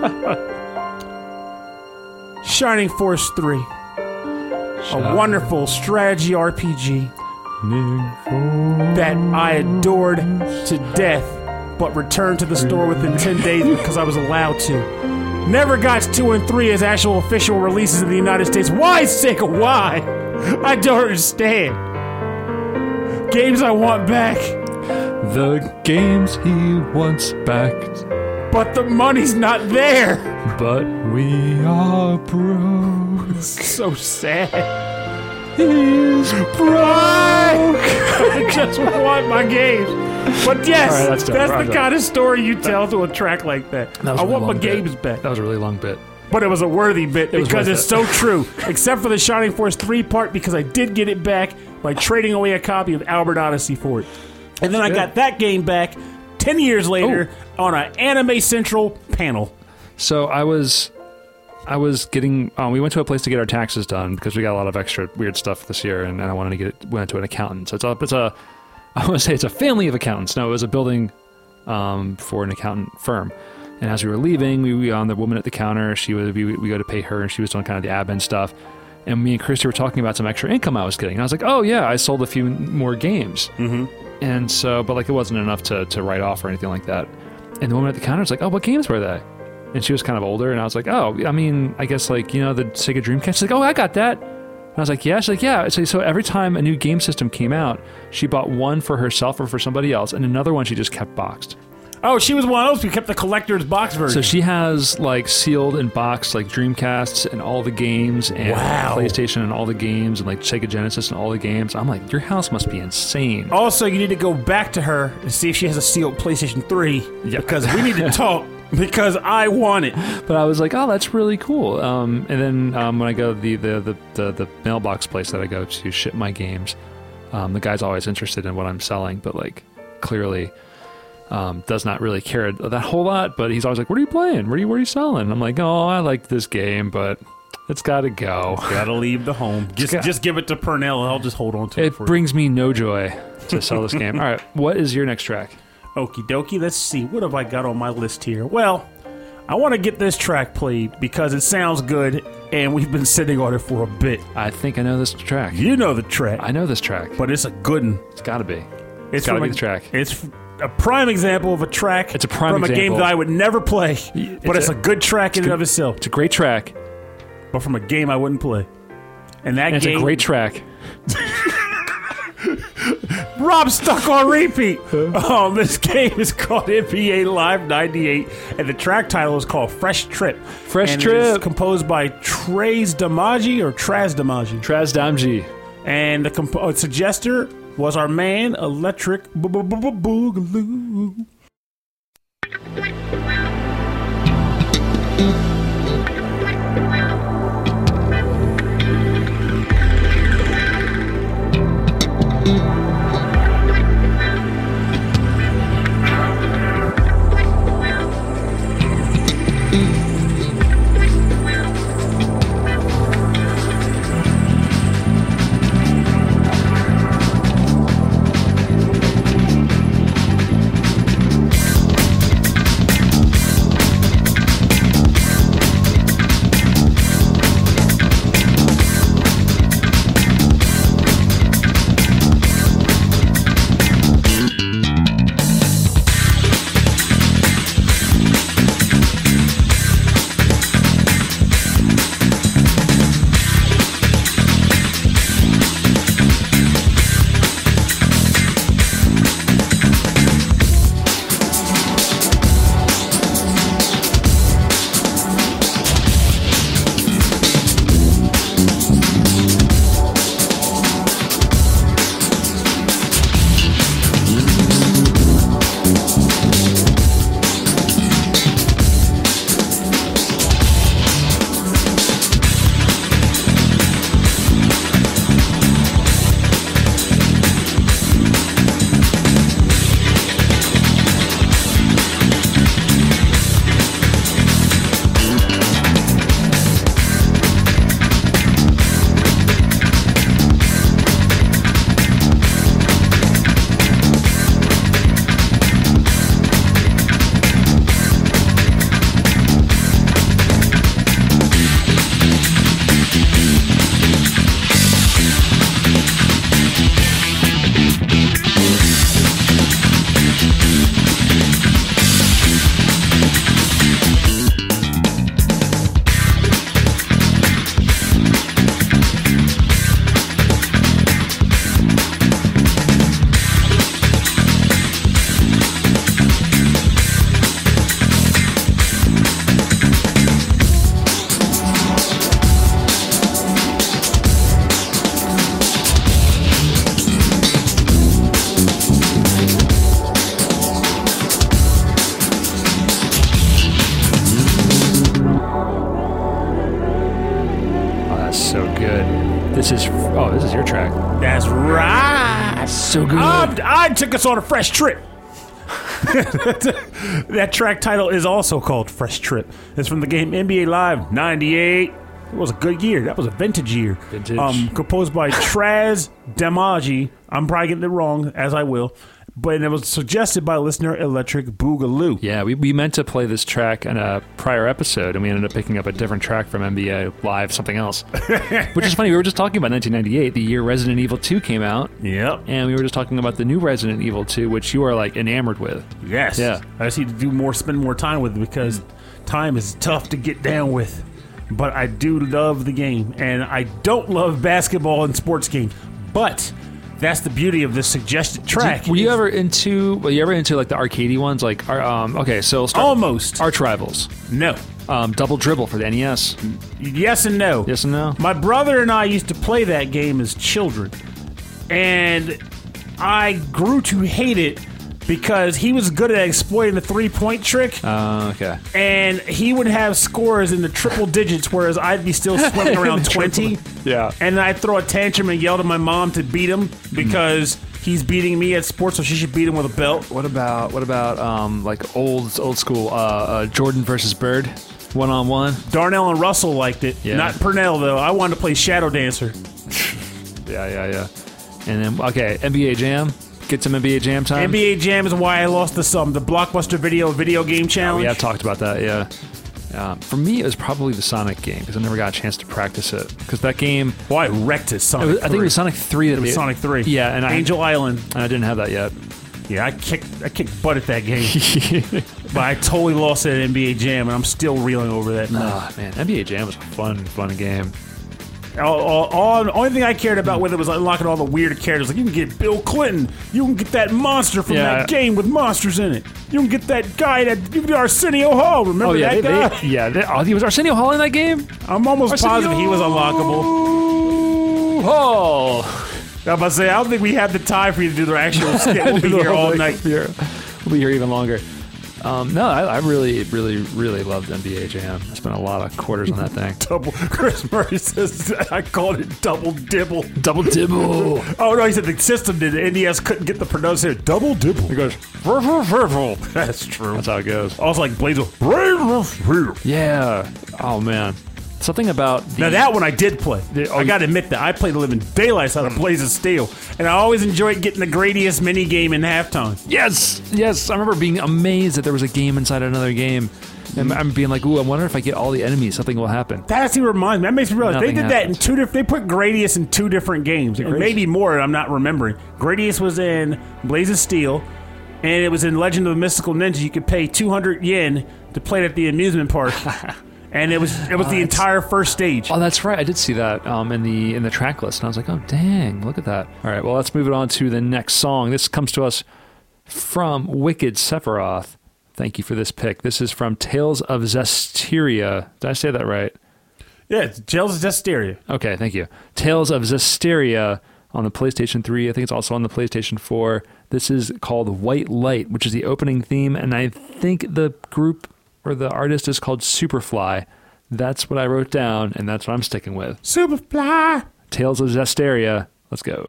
Shining Force three. Shining. A wonderful strategy R P G that I adored to death, but returned to the store within ten days because I was allowed to. Never got two and three as actual official releases in the United States. Why, sake of why? I don't understand. Games I want back. The games he wants back. But the money's not there. But we are broke. So sad. He's broke. I just want my games. But yes, right, that's, that's the done. kind of story you tell to a track like that. that I really want my games bit. back. That was a really long bit. But it was a worthy bit it because it's it. so true. Except for the Shining Force three part, because I did get it back by trading away a copy of Albert Odyssey for it. And then I got that game back ten years later oh. on an Anime Central panel. So I was I was getting... Um, we went to a place to get our taxes done because we got a lot of extra weird stuff this year, and, and I wanted to get it... went to an accountant. So it's a... It's a I want to say it's a family of accountants. No, it was a building um, for an accountant firm. And as we were leaving, we were on the woman at the counter. She was, we, we go to pay her, and she was doing kind of the admin stuff. And me and Christy were talking about some extra income I was getting. And I was like, oh, yeah, I sold a few more games. Mm-hmm. And so, but like it wasn't enough to, to write off or anything like that. And the woman at the counter was like, oh, what games were they? And she was kind of older, and I was like, oh, I mean, I guess like, you know, the Sega Dreamcast. She's like, oh, I got that. And I was like, yeah. She's like, yeah. So, so every time a new game system came out, she bought one for herself or for somebody else, and another one she just kept boxed. Oh, she was one of those who kept the collector's box version. So she has like sealed and boxed like Dreamcasts and all the games, and wow. PlayStation and all the games, and like Sega Genesis and all the games. I'm like, your house must be insane. Also, you need to go back to her and see if she has a sealed PlayStation three, yep. because we need to talk, because I want it. But I was like, oh, that's really cool. Um, and then um, when I go to the, the, the, the, the mailbox place that I go to ship my games, um, the guy's always interested in what I'm selling, but like clearly... Um, does not really care that whole lot, but he's always like, what are you playing? What are you, what are you selling? And I'm like, oh, I like this game, but it's got to go. It's got to leave the home. Just got- just give it to Purnell, and I'll just hold on to it. It for brings you. me no joy to sell this game. All right, what is your next track? Okie dokie, let's see. What have I got on my list here? Well, I want to get this track played because it sounds good, and we've been sitting on it for a bit. I think I know this track. You know the track. I know this track. But it's a good one. It's got to be. It's, it's got to be the track. It's... a prime example of a track it's a prime from a example. game that I would never play, but it's, it's a, a good track in good, and of itself. It's a great track. But from a game I wouldn't play. And that and game... it's a great track. Rob's stuck on repeat. Oh, this game is called N B A Live ninety-eight, and the track title is called Fresh Trip. Fresh and Trip. And it's composed by Traz Demaji or Traz Demaji. Traz Demaji. And the comp- oh, suggester... was our man, Electric Boogaloo. This is, oh, this is your track. That's right. So good. I'm, I took us on a fresh trip. That track title is also called Fresh Trip. It's from the game N B A Live ninety-eight. It was a good year. That was a vintage year. Vintage. Um, composed by Traz Demaji. I'm probably getting it wrong, as I will. But it was suggested by listener Electric Boogaloo. Yeah, we, we meant to play this track in a prior episode, and we ended up picking up a different track from N B A Live, something else. Which is funny, we were just talking about nineteen ninety-eight, the year Resident Evil two came out. Yep. And we were just talking about the new Resident Evil two, which you are, like, enamored with. Yes. Yeah. I just need to do more, spend more time with it, because time is tough to get down with. But I do love the game, and I don't love basketball and sports games, but... That's the beauty of this suggested track. Did, were you ever into? Were you ever into like the arcadey ones? Like, um, okay, so start almost Arch Rivals. No, um, Double Dribble for the N E S. Yes and no. Yes and no. My brother and I used to play that game as children, and I grew to hate it because he was good at exploiting the three-point trick. Oh, uh, okay. And he would have scores in the triple digits, whereas I'd be still swimming around twenty. Triple. Yeah. And I'd throw a tantrum and yell to my mom to beat him because mm. he's beating me at sports, so she should beat him with a belt. What about what about um like old old school uh, uh, Jordan versus Bird, one on one? Darnell and Russell liked it. Yeah. Not Purnell though. I wanted to play Shadow Dancer. yeah, yeah, yeah. And then okay, N B A Jam. Get some N B A Jam time. N B A Jam is why I lost the sum. The Blockbuster Video video game challenge. Yeah, we have talked about that, yeah. Um, for me, it was probably the Sonic game, because I never got a chance to practice it. Because that game... Well, I wrecked it, Sonic it was, three. I think it was Sonic three. That it was made, Sonic three. Yeah, and Angel I, Island. And I didn't have that yet. Yeah, I kicked I kicked butt at that game. But I totally lost it at N B A Jam, and I'm still reeling over that. Nah, man, N B A Jam was a fun, fun game. All, all, all, the only thing I cared about with it was unlocking all the weird characters. Like, you can get Bill Clinton. You can get that monster from yeah. that game with monsters in it. You can get that guy that... You can get Arsenio Hall. Remember oh, yeah, that they, guy? They, yeah. They, oh, was Arsenio Hall in that game? I'm almost Arsenio positive he was unlockable. Hall. I was about to say, I don't think we have the time for you to do the actual skit. We'll be here all night. Here. We'll be here even longer. Um, no, I, I really, really, really loved N B A Jam. I spent a lot of quarters on that thing. Double. Chris Murray says I called it Double Dibble. Double Dibble. Oh no, he said the system did. The N E S couldn't get the pronunciation. Double Dibble. It goes. Ruffle, ruffle. That's true. That's how it goes. Also like Blaze. Yeah. Oh man. Something about the, now that one I did play. The, oh, I gotta admit that I played the living daylights out of Blaze of Steel, and I always enjoyed getting the Gradius mini game in halftime. Yes, yes, I remember being amazed that there was a game inside another game, and I'm being like, "Ooh, I wonder if I get all the enemies, something will happen." That actually reminds me. That makes me realize Nothing they did happens. That in two different. They put Gradius in two different games, and maybe more. I'm not remembering. Gradius was in Blaze of Steel, and it was in Legend of the Mystical Ninja. You could pay two hundred yen to play it at the amusement park. And it was it was oh, the entire first stage. Oh, that's right. I did see that um, in the in the track list, and I was like, oh, dang, look at that. All right, well, let's move it on to the next song. This comes to us from Wicked Sephiroth. Thank you for this pick. This is from Tales of Zestiria. Did I say that right? Yeah, it's Tales of Zestiria. Okay, thank you. Tales of Zestiria on the PlayStation three. I think it's also on the PlayStation four. This is called White Light, which is the opening theme, and I think the group... or the artist is called Superfly. That's what I wrote down, and that's what I'm sticking with. Superfly! Tales of Zestiria. Let's go.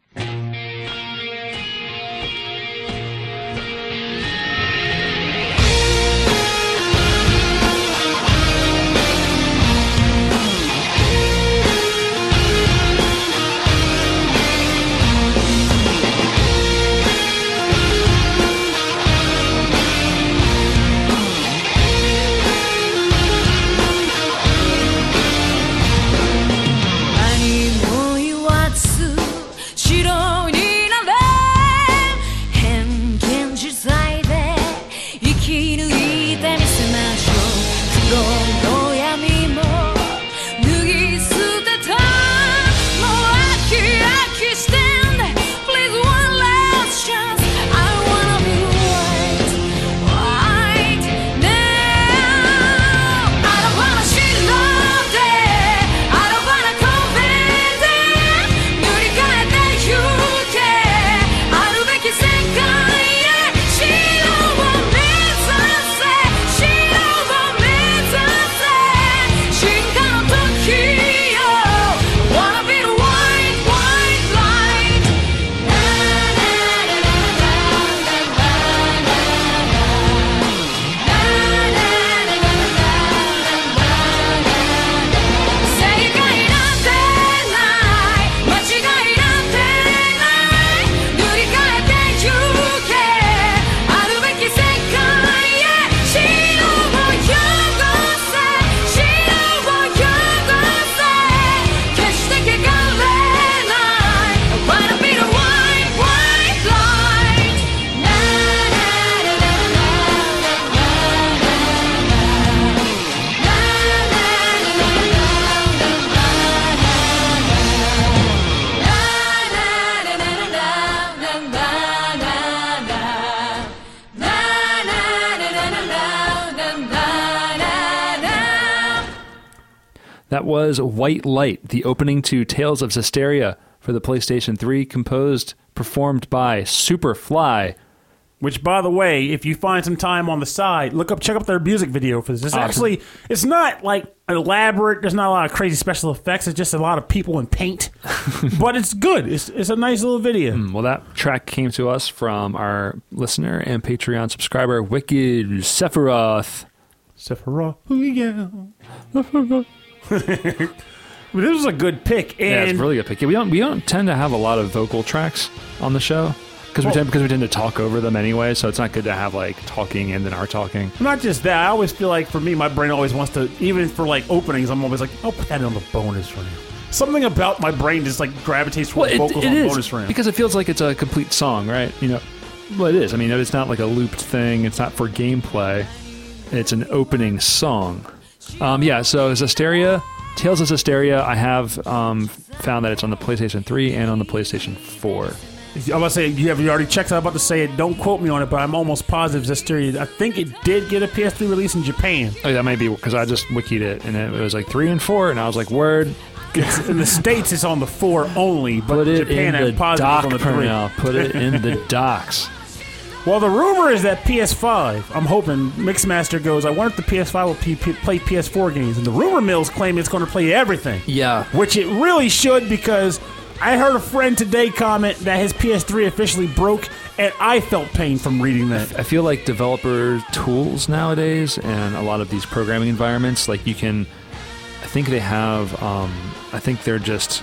That was White Light, the opening to Tales of Zestiria for the PlayStation three, composed, performed by Superfly. Which, by the way, if you find some time on the side, look up, check up their music video for this. It's awesome. Actually, it's not like elaborate. There's not a lot of crazy special effects. It's just a lot of people in paint, but it's good. It's it's a nice little video. Mm, well, that track came to us from our listener and Patreon subscriber, Wicked Sephiroth. Sephiroth, yeah. But this was a good pick. And yeah, it's a really good pick. Yeah, we don't we don't tend to have a lot of vocal tracks on the show. Because we, well, we tend to talk over them anyway, so it's not good to have, like, talking and then our talking. Not just that. I always feel like, for me, my brain always wants to, even for, like, openings, I'm always like, I'll put that on the bonus round. Something about my brain just, like, gravitates towards well, vocals it, it on the bonus round. Because it feels like it's a complete song, right? You know, well, it is. I mean, it's not, like, a looped thing. It's not for gameplay. It's an opening song. Um, yeah, so Zestiria, Tales of Zestiria, I have um, found that it's on the PlayStation three and on the PlayStation four. I'm about to say, you have you already checked. I'm about to say it. Don't quote me on it, but I'm almost positive Zestiria, I think it did get a P S three release in Japan. Oh, that might be because I just wikied it, and it was like three and four, and I was like, word. It's, in the States, it's on the four only, but Japan has positives on the three. Now. Put it in the docks. Well, the rumor is that P S five, I'm hoping, Mixmaster goes, I wonder if the P S five will p- p- play P S four games, and the rumor mills claim it's going to play everything. Yeah. Which it really should, because I heard a friend today comment that his P S three officially broke, and I felt pain from reading that. I feel like developer tools nowadays and a lot of these programming environments, like you can, I think they have, um, I think they're just,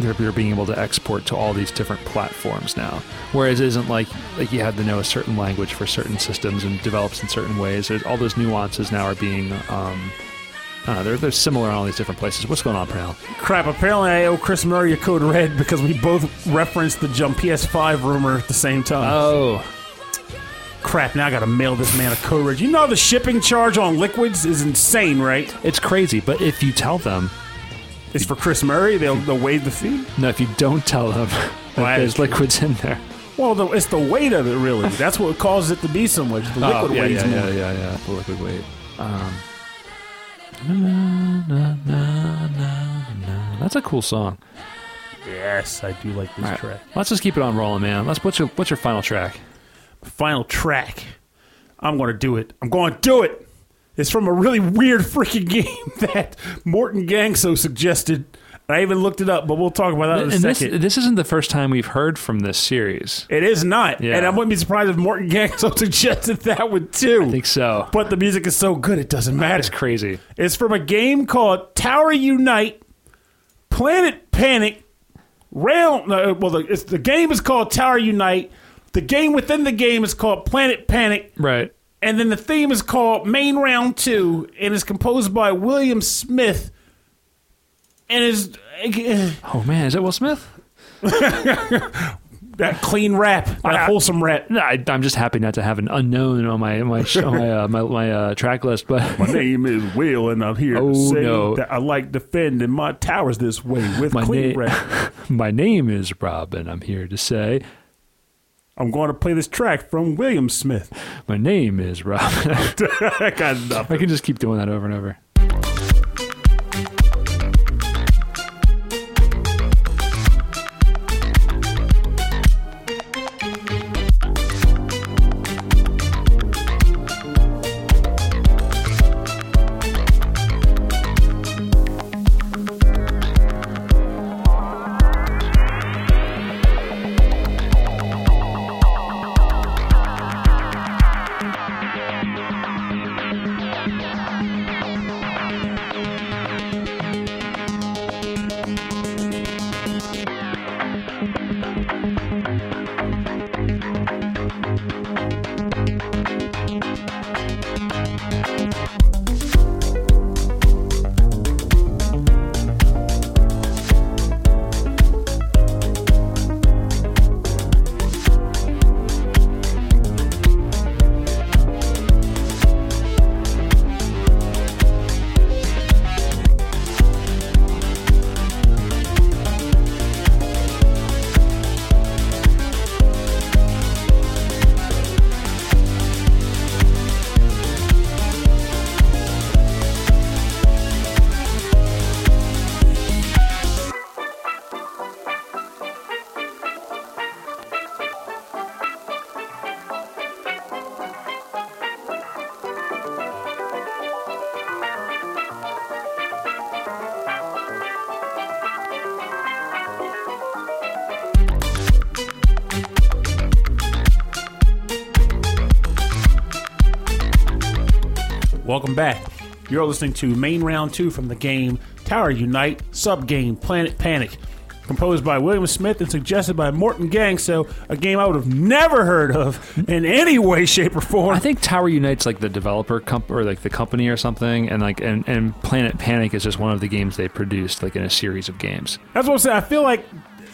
they're, they're being able to export to all these different platforms now. Whereas it isn't like, like you have to know a certain language for certain systems and develops in certain ways. There's, all those nuances now are being Um, Uh, they're, they're similar in all these different places. What's going on, Pernell? Crap, apparently I owe Chris Murray a code red because we both referenced the jump P S five rumor at the same time. Oh. Crap, now I gotta mail this man a code red. You know the shipping charge on liquids is insane, right? It's crazy, but if you tell them it's for Chris Murray, they'll, they'll waive the fee? No, if you don't tell them that well, there's liquids in there. Well, the, it's the weight of it, really. That's what causes it to be so much. The liquid oh, yeah, weight yeah, is yeah, more. yeah, yeah, yeah. The liquid weight. Um... Na, na, na, na, na. That's a cool song. Yes, I do like this right. track. Let's just keep it on rolling, man. Let's. What's your What's your final track? Final track. I'm gonna do it. I'm gonna do it. It's from a really weird freaking game that Morton Gangso suggested. I even looked it up, but we'll talk about that and in a this, second. This isn't the first time we've heard from this series. It is not. Yeah. And I wouldn't be surprised if Morton Gangso suggested that one, too. I think so. But the music is so good, it doesn't matter. It's crazy. It's from a game called Tower Unite, Planet Panic, Rail... No, well, the, it's, the game is called Tower Unite. The game within the game is called Planet Panic. Right. And then the theme is called Main Round two, and it's composed by William Smith. And is uh, oh man, is that Will Smith? That clean rap, that I, wholesome rap. I, I'm just happy not to have an unknown on my my on my, uh, my my uh, track list. But my name is Will, and I'm here oh, to say no. that I like defending my towers this way with my clean na- rap. My name is Rob, and I'm here to say I'm going to play this track from William Smith. My name is Rob. I got nothing. I can just keep doing that over and over. Welcome back. You're listening to Main Round two from the game Tower Unite, sub-game Planet Panic, composed by William Smith and suggested by Morton Gang, so a game I would have never heard of in any way, shape, or form. I think Tower Unite's like the developer comp- or like the company or something, and like and, and Planet Panic is just one of the games they produced, like in a series of games. That's what I'm saying. I feel like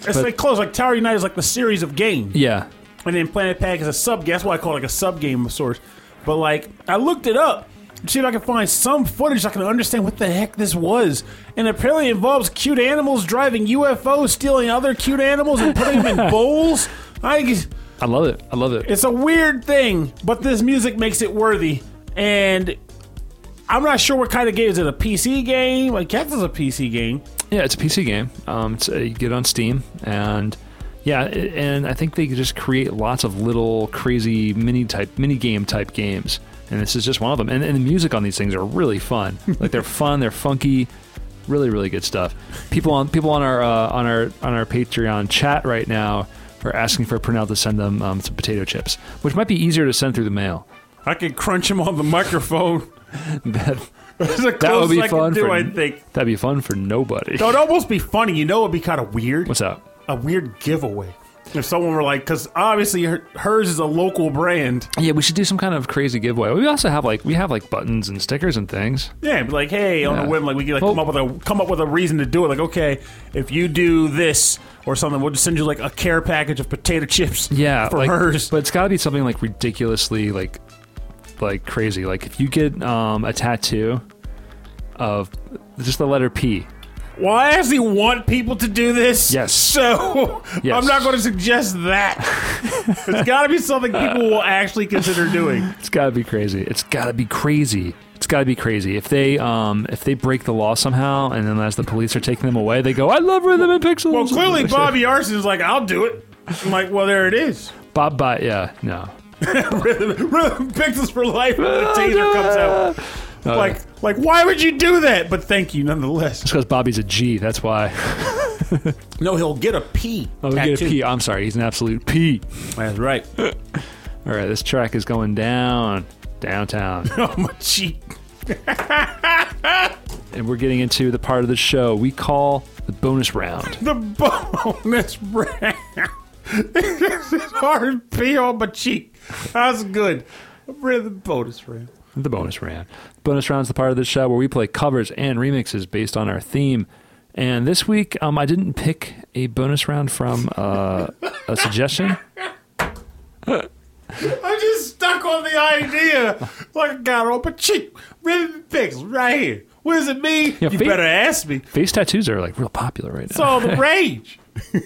it's but, like close. Like Tower Unite is like the series of games. Yeah. And then Planet Panic is a sub-game. That's why I call it like a sub-game of sorts. But like, I looked it up. See if I can find some footage so I can understand what the heck this was. And apparently it involves cute animals driving U F Os, stealing other cute animals, and putting them in bowls. I, I love it. I love it. It's a weird thing, but this music makes it worthy. And I'm not sure what kind of game. Is it a P C game? Like, guess it's a P C game. Yeah, it's a P C game. Um, it's a, you get on Steam, and... Yeah, and I think they just create lots of little crazy mini type, mini game type games, and this is just one of them. And, and the music on these things are really fun. Like they're fun, they're funky, really, really good stuff. People on people on our uh, on our on our Patreon chat right now are asking for Purnell to send them um, some potato chips, which might be easier to send through the mail. I could crunch them on the microphone. that, that would be I fun. Do, for, I think that'd be fun for nobody. It'd almost be funny. You know, it'd be kind of weird. What's up? A weird giveaway. If someone were like, because obviously her, hers is a local brand. Yeah, we should do some kind of crazy giveaway. We also have like we have like buttons and stickers and things. Yeah, but like hey, on yeah. a whim, like we could like well, come up with a come up with a reason to do it. Like okay, if you do this or something, we'll just send you like a care package of potato chips. Yeah, for like, hers. But it's got to be something like ridiculously like like crazy. Like if you get um, a tattoo of just the letter P. Well, I actually want people to do this. Yes. So yes. I'm not going to suggest that. It's got to be something people will actually consider doing. It's got to be crazy. It's got to be crazy. It's got to be crazy. If they um, if they break the law somehow, and then as the police are taking them away, they go, "I love Rhythm and Pixels." Well, clearly Bobby Arson's like, "I'll do it." I'm like, "Well, there it is." Bob, Bob, yeah, no. Rhythm, Rhythm Pixels for life. When the taser comes out. Oh, like, yeah. like, why would you do that? But thank you, nonetheless. It's because Bobby's a G, that's why. No, he'll get a P. Oh, he'll get a P. I'm sorry, he's an absolute P. That's right. All right, this track is going down, downtown. Oh, my cheek. And we're getting into the part of the show we call the bonus round. The bonus round. It's an R and B on my cheek. That's good. I'm ready for the bonus round. The bonus round. Bonus round is the part of the show where we play covers and remixes based on our theme. And this week, um, I didn't pick a bonus round from uh, a suggestion. I'm just stuck on the idea. Like I got on my cheek. Rhythm Pixels right here. What does it mean? You, know, you face, better ask me. Face tattoos are like real popular right now. It's all the rage. R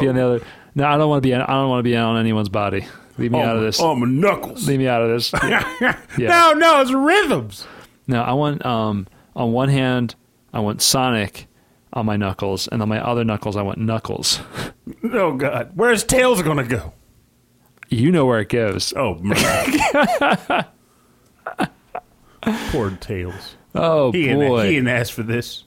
P on the other. No, I don't want to be. I don't want to be on anyone's body. Leave me oh, out of this. Oh, my knuckles. Leave me out of this. Yeah. Yeah. No, no, it's rhythms. No, I want, um, on one hand, I want Sonic on my knuckles, and on my other knuckles, I want Knuckles. Oh, God. Where's Tails going to go? You know where it goes. Oh, my God. Poor Tails. Oh, he boy. Ain't, he didn't ask for this.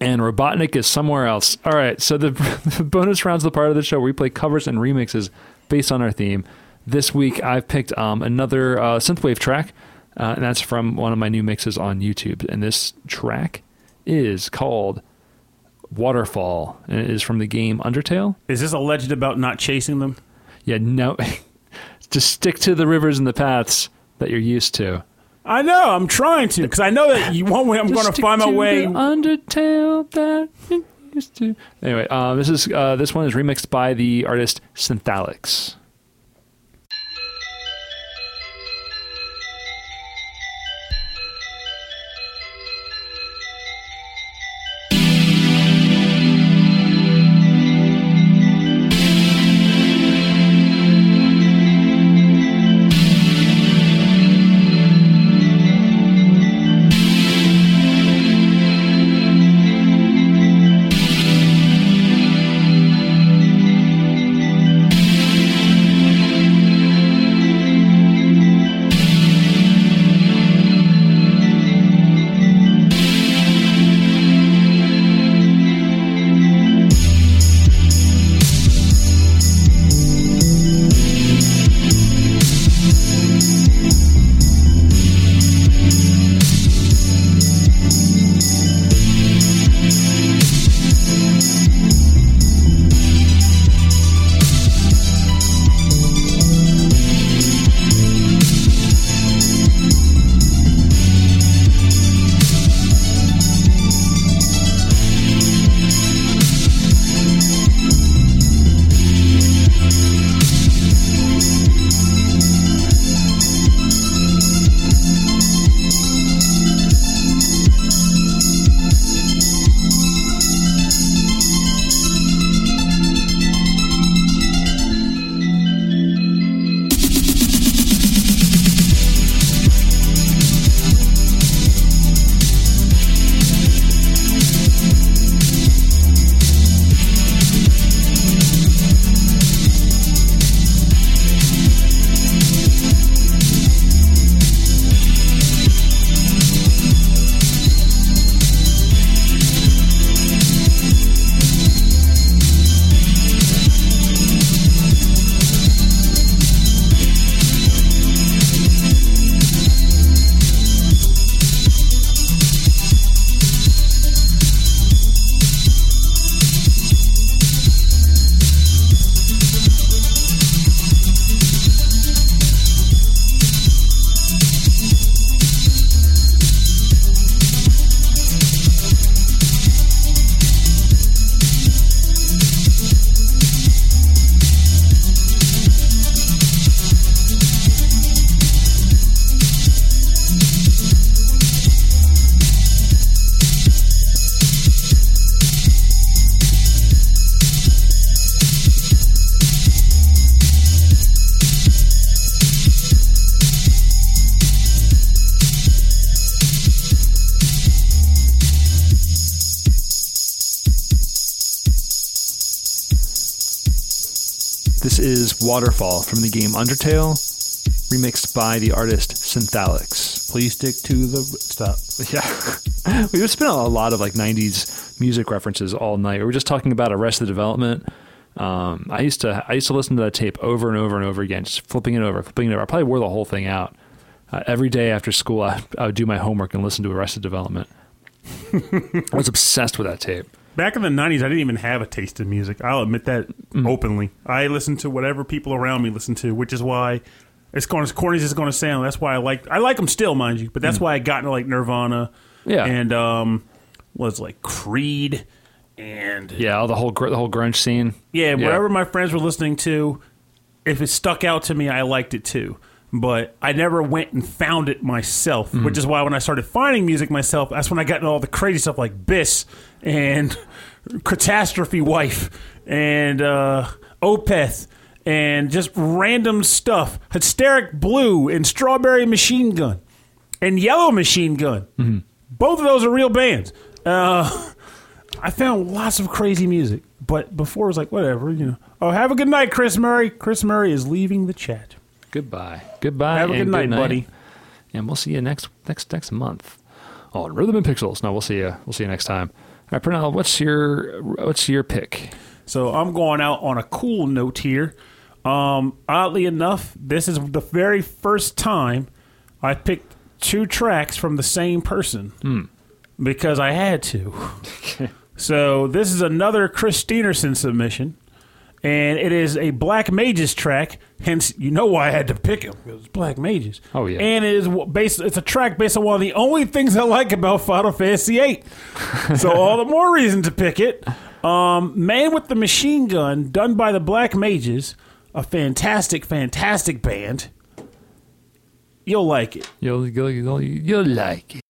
And Robotnik is somewhere else. All right, so the, the bonus round's the part of the show where we play covers and remixes based on our theme. This week, I've picked um, another uh, synthwave track, uh, and that's from one of my new mixes on YouTube. And this track is called Waterfall, and it is from the game Undertale. Is this a legend about not chasing them? Yeah, no. Just stick to the rivers and the paths that you're used to. I know. I'm trying to, because I know that you want me, I'm going to find my way. The Undertale that you're used to. Anyway, uh, this, is, uh, this one is remixed by the artist Synthalix. This is Waterfall from the game Undertale, remixed by the artist Synthalix. Please stick to the... Stop. Yeah. We've spent a lot of like nineties music references all night. We were just talking about Arrested Development. Um, I used to I used to listen to that tape over and over and over again, just flipping it over, flipping it over. I probably wore the whole thing out. Uh, every day after school, I, I would do my homework and listen to Arrested Development. I was obsessed with that tape. Back in the nineties, I didn't even have a taste in music. I'll admit that mm. openly. I listened to whatever people around me listened to, which is why it's going as corny as it's going to sound. That's why I like I like them still, mind you. But that's mm. why I got into like Nirvana, yeah, and um, was like Creed, and yeah, the whole the whole grunge scene. Yeah, yeah, whatever my friends were listening to, if it stuck out to me, I liked it too. But I never went and found it myself, mm. which is why when I started finding music myself, that's when I got into all the crazy stuff like Bis and Catastrophe Wife and uh, Opeth and just random stuff. Hysteric Blue and Strawberry Machine Gun and Yellow Machine Gun. Mm-hmm. Both of those are real bands. Uh, I found lots of crazy music, but before it was like, whatever, you know. Oh, have a good night, Chris Murray. Chris Murray is leaving the chat. Goodbye. Goodbye. Have a good night, good night, buddy. And we'll see you next next next month on Rhythm and Pixels. No, we'll see you. We'll see you next time. All right, Pernell, what's your what's your pick? So I'm going out on a cool note here. Um, oddly enough, this is the very first time I picked two tracks from the same person mm. because I had to. So this is another Chris Stenerson submission. And it is a Black Mages track, hence you know why I had to pick him. It was Black Mages. Oh yeah. And it is based. It's a track based on one of the only things I like about Final Fantasy eight. So all the more reason to pick it. Um, Man with the Machine Gun, done by the Black Mages, a fantastic, fantastic band. You'll like it. You'll you'll you'll, you'll like it.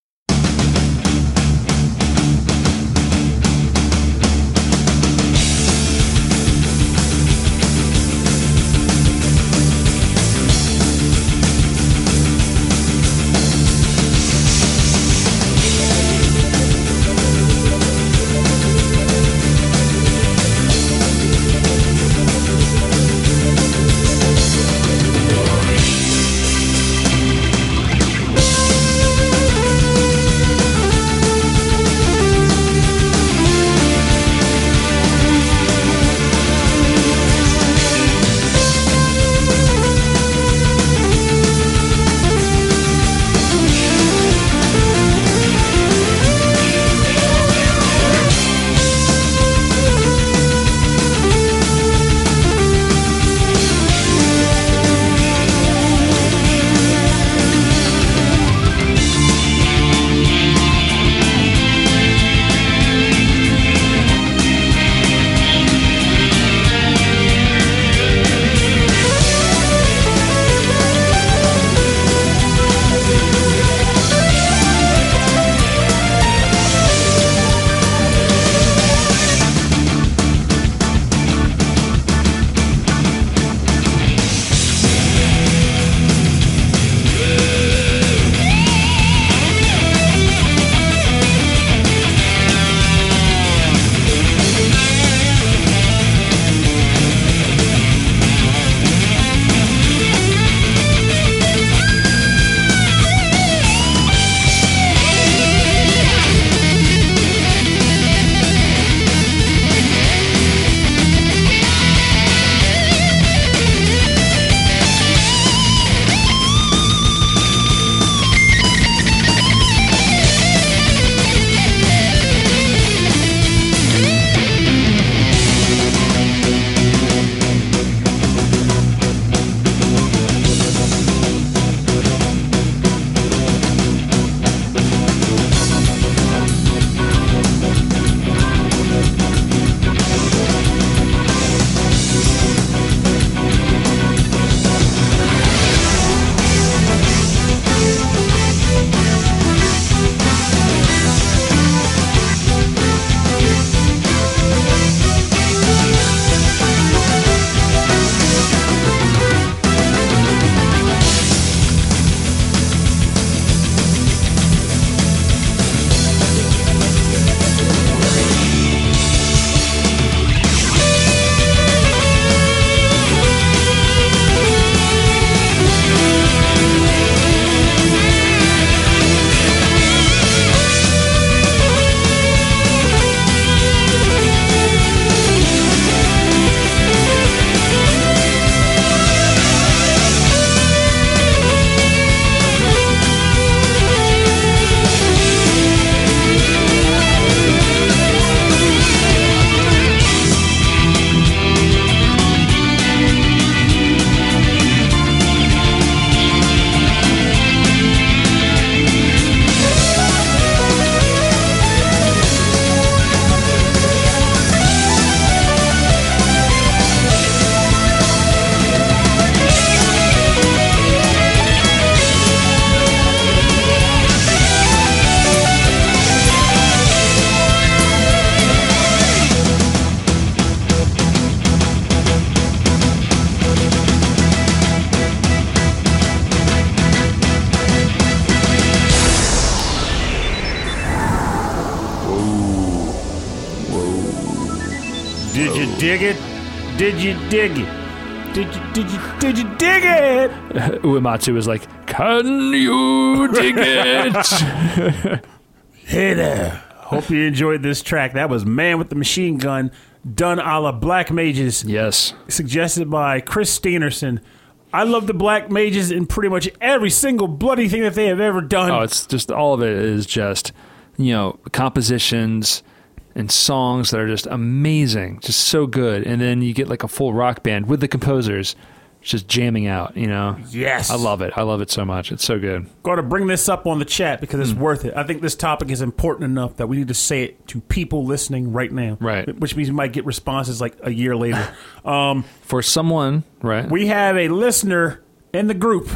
Did you dig it? Did you dig it? Did you did you did you dig it? Uematsu was like, "Can you dig it?" Hey there. Hope you enjoyed this track. That was Man with the Machine Gun, done a la Black Mages. Yes. Suggested by Chris Steenerson. I love the Black Mages in pretty much every single bloody thing that they have ever done. Oh, it's just, all of it is just, you know, compositions and songs that are just amazing, just so good. And then you get like a full rock band with the composers just jamming out, you know? Yes. I love it. I love it so much. It's so good. Got to bring this up on the chat because it's mm. worth it. I think this topic is important enough that we need to say it to people listening right now. Right. Which means we might get responses like a year later. Um, For someone, right? We have a listener in the group,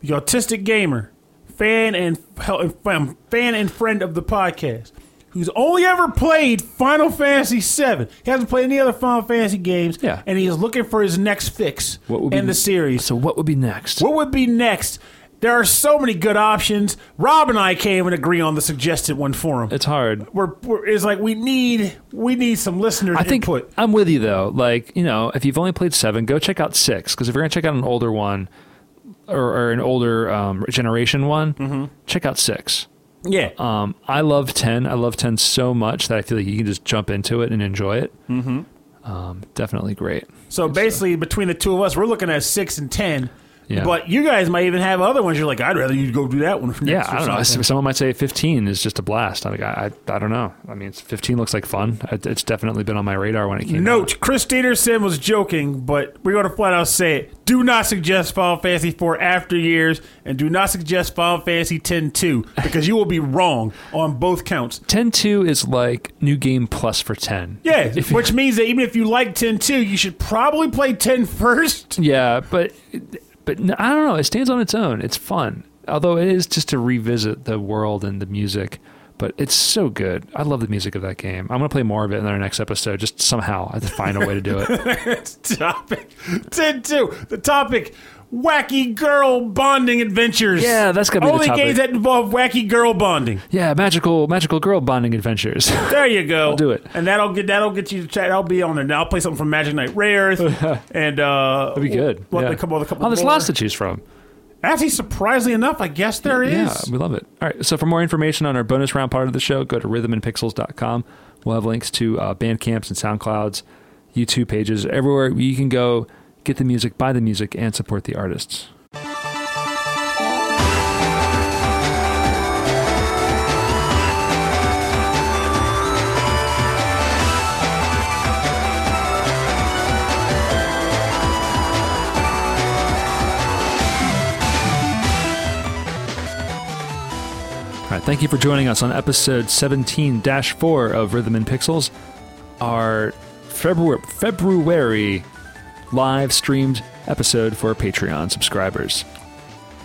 the Autistic Gamer, fan and fan and friend of the podcast, who's only ever played Final Fantasy seven. He hasn't played any other Final Fantasy games, yeah. and he's looking for his next fix in the ne- series. So what would be next? What would be next? There are so many good options. Rob and I can't even agree on the suggested one for him. It's hard. We're, we're it's like we need we need some listener I think, input. I'm with you, though. Like, you know, if you've only played seven, go check out six, because if you're going to check out an older one or, or an older um, generation one, mm-hmm. check out six. Yeah. Um, I love ten. I love ten so much that I feel like you can just jump into it and enjoy it. Mm-hmm. Um, definitely great. So good basically, stuff. Between the two of us, we're looking at six and ten. Yeah. But you guys might even have other ones. You're like, I'd rather you go do that one. Next yeah, I don't know. Someone might say fifteen is just a blast. I, I, I don't know. I mean, fifteen looks like fun. It's definitely been on my radar when it came Note, out. Chris Steenerson was joking, but we're going to flat out say it. Do not suggest Final Fantasy four after years, and do not suggest Final Fantasy ten two, because you will be wrong on both counts. ten two is like New Game Plus for ten. Yeah, if, which means that even if you like ten two, you should probably play ten first. Yeah, but... But no, I don't know. It stands on its own. It's fun. Although it is just to revisit the world and the music. But it's so good. I love the music of that game. I'm going to play more of it in our next episode. Just somehow. I have to find a way to do it. Topic ten two. The topic, wacky girl bonding adventures. Yeah, that's going to be Only the topic. Only games that involve wacky girl bonding. Yeah, magical magical girl bonding adventures. There you go. I'll do it. And that'll get that'll get you to chat. I'll be on there. Now I'll play something from Magic Knight Rayearth. and, uh... That'd be good. We'll yeah. couple, couple oh, there's more. Lots to choose from. Actually, surprisingly enough, I guess there is. Yeah, we love it. All right, so for more information on our bonus round part of the show, go to rhythm and pixels dot com. We'll have links to uh, Bandcamps and SoundClouds, YouTube pages, everywhere you can go get the music, buy the music, and support the artists. Thank you for joining us on episode seventeen dash four of Rhythm and Pixels, our February, February live streamed episode for Patreon subscribers.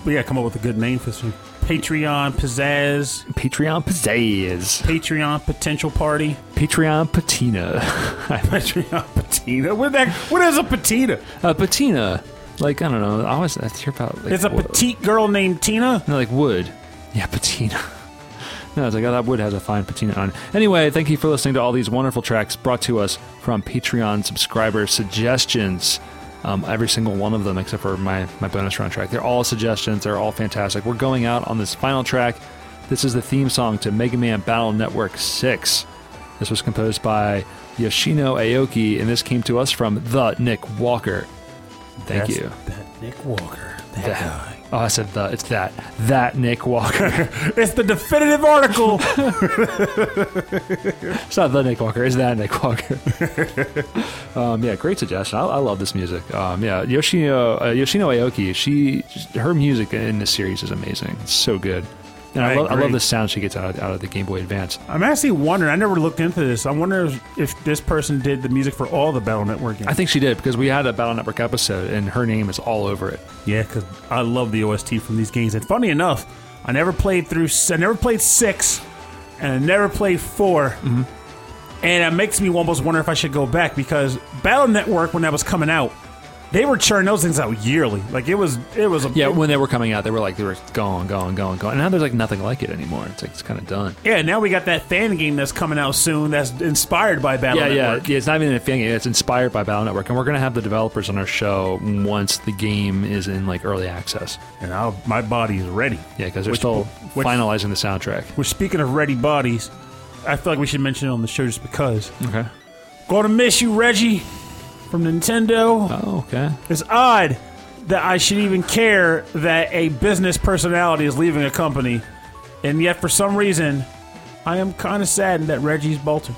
We gotta come up with a good name for this one. Patreon Pizzazz. Patreon Pizzazz. Patreon Potential Party. Patreon Patina. Patreon Patina. What, that, what is a patina? A patina. Like, I don't know. I always I hear about. Like, it's a wo- petite girl named Tina. No, like wood. Yeah, patina. No, it's like, oh, that wood has a fine patina on it. Anyway, thank you for listening to all these wonderful tracks brought to us from Patreon subscriber suggestions. Um, every single one of them, except for my, my bonus round track. They're all suggestions. They're all fantastic. We're going out on this final track. This is the theme song to Mega Man Battle Network six. This was composed by Yoshino Aoki, and this came to us from The Nick Walker. Thank That's you. That Nick Walker. That, that guy. Oh, I said the. It's that. That Nick Walker. It's the definitive article. It's not the Nick Walker. It's that Nick Walker. um, yeah, great suggestion. I, I love this music. Um, yeah, Yoshino uh, Yoshino Aoki. She, her music in this series is amazing. It's so good. And I, I, love, I love the sound she gets out of, out of the Game Boy Advance. I'm actually wondering. I never looked into this. I wonder if, if this person did the music for all the Battle Network games. I think she did, because we had a Battle Network episode, and her name is all over it. Yeah, because I love the O S T from these games. And funny enough, I never played through. I never played six, and I never played four. Mm-hmm. And it makes me almost wonder if I should go back, because Battle Network, when that was coming out, They were churning those things out yearly. Like it was, it was. A, yeah, it, when they were coming out, they were like they were going, going, going, going. And now there's like nothing like it anymore. It's like it's kind of done. Yeah, now we got that fan game that's coming out soon. That's inspired by Battle yeah, Network. Yeah, yeah. It's not even a fan game. It's inspired by Battle Network, and we're gonna have the developers on our show once the game is in like early access. And I'll, my body is ready. Yeah, because they're which, still which, finalizing the soundtrack. We're speaking of ready bodies. I feel like we should mention it on the show just because. Okay. Gonna miss you, Reggie. From Nintendo. Oh, okay. It's odd that I should even care that a business personality is leaving a company, and yet for some reason, I am kind of saddened that Reggie's bolting.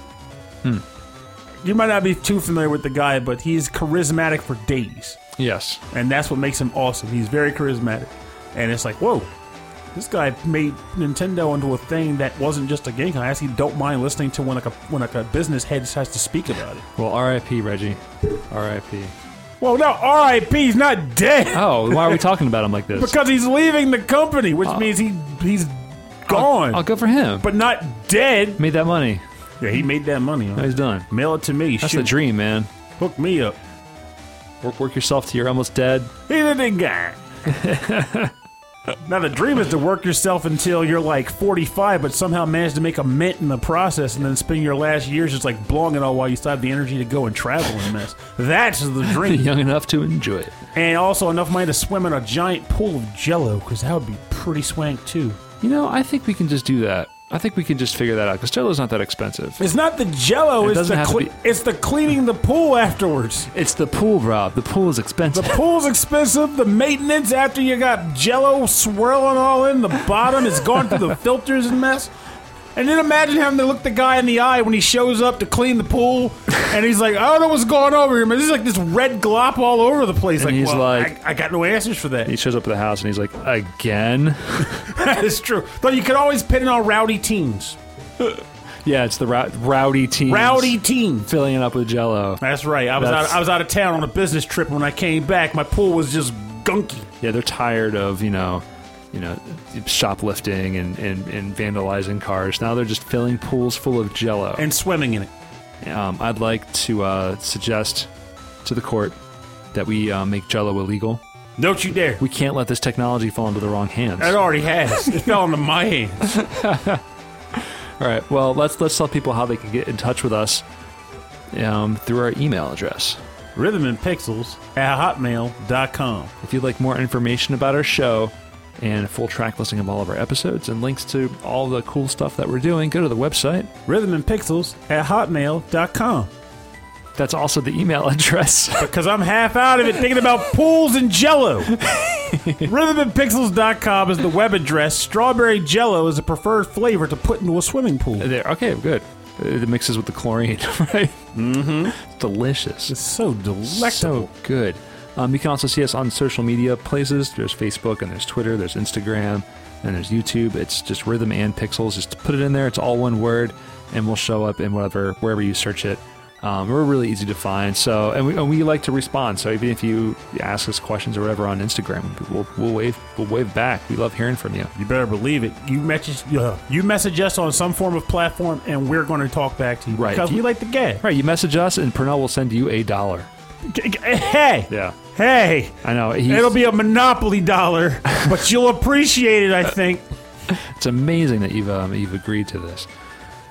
Hmm. You might not be too familiar with the guy, but he's charismatic for days. Yes. And that's what makes him awesome. He's very charismatic. And it's like, whoa, this guy made Nintendo into a thing that wasn't just a game. I actually don't mind listening to when like a when like a business head has to speak about it. Well, R I P Reggie, R I P Well, no, R I P He's not dead. Oh, why are we talking about him like this? Because he's leaving the company, which uh, means he he's gone. I'll, I'll go for him, but not dead. Made that money. Yeah, he made that money. Huh? No, he's done. Mail it to me. That's Shoot. the dream, man. Hook me up. Work work yourself to you're almost dead. He's a big guy. Now, the dream is to work yourself until you're like forty-five, but somehow manage to make a mint in the process and then spend your last years just like blowing it all while you still have the energy to go and travel and mess. That's the dream. Young enough to enjoy it. And also enough money to swim in a giant pool of jello, because that would be pretty swank, too. You know, I think we can just do that. I think we can just figure that out, because jello's not that expensive. It's not the jello, it it's, the cle- it's the cleaning the pool afterwards. It's the pool, Rob. The pool is expensive. The pool's expensive. The maintenance after you got jello swirling all in the bottom is going through the filters and mess. And then imagine having to look the guy in the eye when he shows up to clean the pool, and he's like, I don't know what's going on over here, man. This is like this red glop all over the place. And like, he's well, like, I, I got no answers for that. He shows up at the house, and he's like, again? That is true. Though you could always pin it on rowdy teens. Yeah, it's the row- rowdy teens. Rowdy teen. Filling it up with jello. That's right. I was, That's... Out, I was out of town on a business trip, and when I came back, my pool was just gunky. Yeah, they're tired of, you know... You know, shoplifting and, and, and vandalizing cars. Now they're just filling pools full of jello. And swimming in it. Um, I'd like to uh, suggest to the court that we uh, make jello illegal. Don't you dare. We can't let this technology fall into the wrong hands. It already has. It fell into my hands. All right. Well, let's let's tell people how they can get in touch with us um, through our email address. rhythmandpixels at hotmail dot com. If you'd like more information about our show, and a full track listing of all of our episodes and links to all the cool stuff that we're doing, go to the website rhythmandpixels at hotmail dot com. That's also the email address. Because I'm half out of it thinking about pools and jello. rhythmandpixels dot com is the web address. Strawberry jello is a preferred flavor to put into a swimming pool. There, okay, good. It mixes with the chlorine, right? Mm-hmm. It's delicious. It's so delectable. So good. Um, you can also see us on social media places. There's Facebook, and there's Twitter, there's Instagram, and there's YouTube. It's just Rhythm and Pixels. Just put it in there. It's all one word, and we'll show up in whatever wherever you search it. Um, we're really easy to find. So, and we, and we like to respond. So even if you ask us questions or whatever on Instagram, we'll, we'll wave we'll wave back. We love hearing from you. You better believe it. You message uh, you message us on some form of platform, and we're going to talk back to you, right? Because you, we like the gag. Right. You message us, and Pernell will send you a dollar. Hey! Yeah. Hey! I know. He's... It'll be a Monopoly dollar, but you'll appreciate it, I think. It's amazing that you've um, you've agreed to this.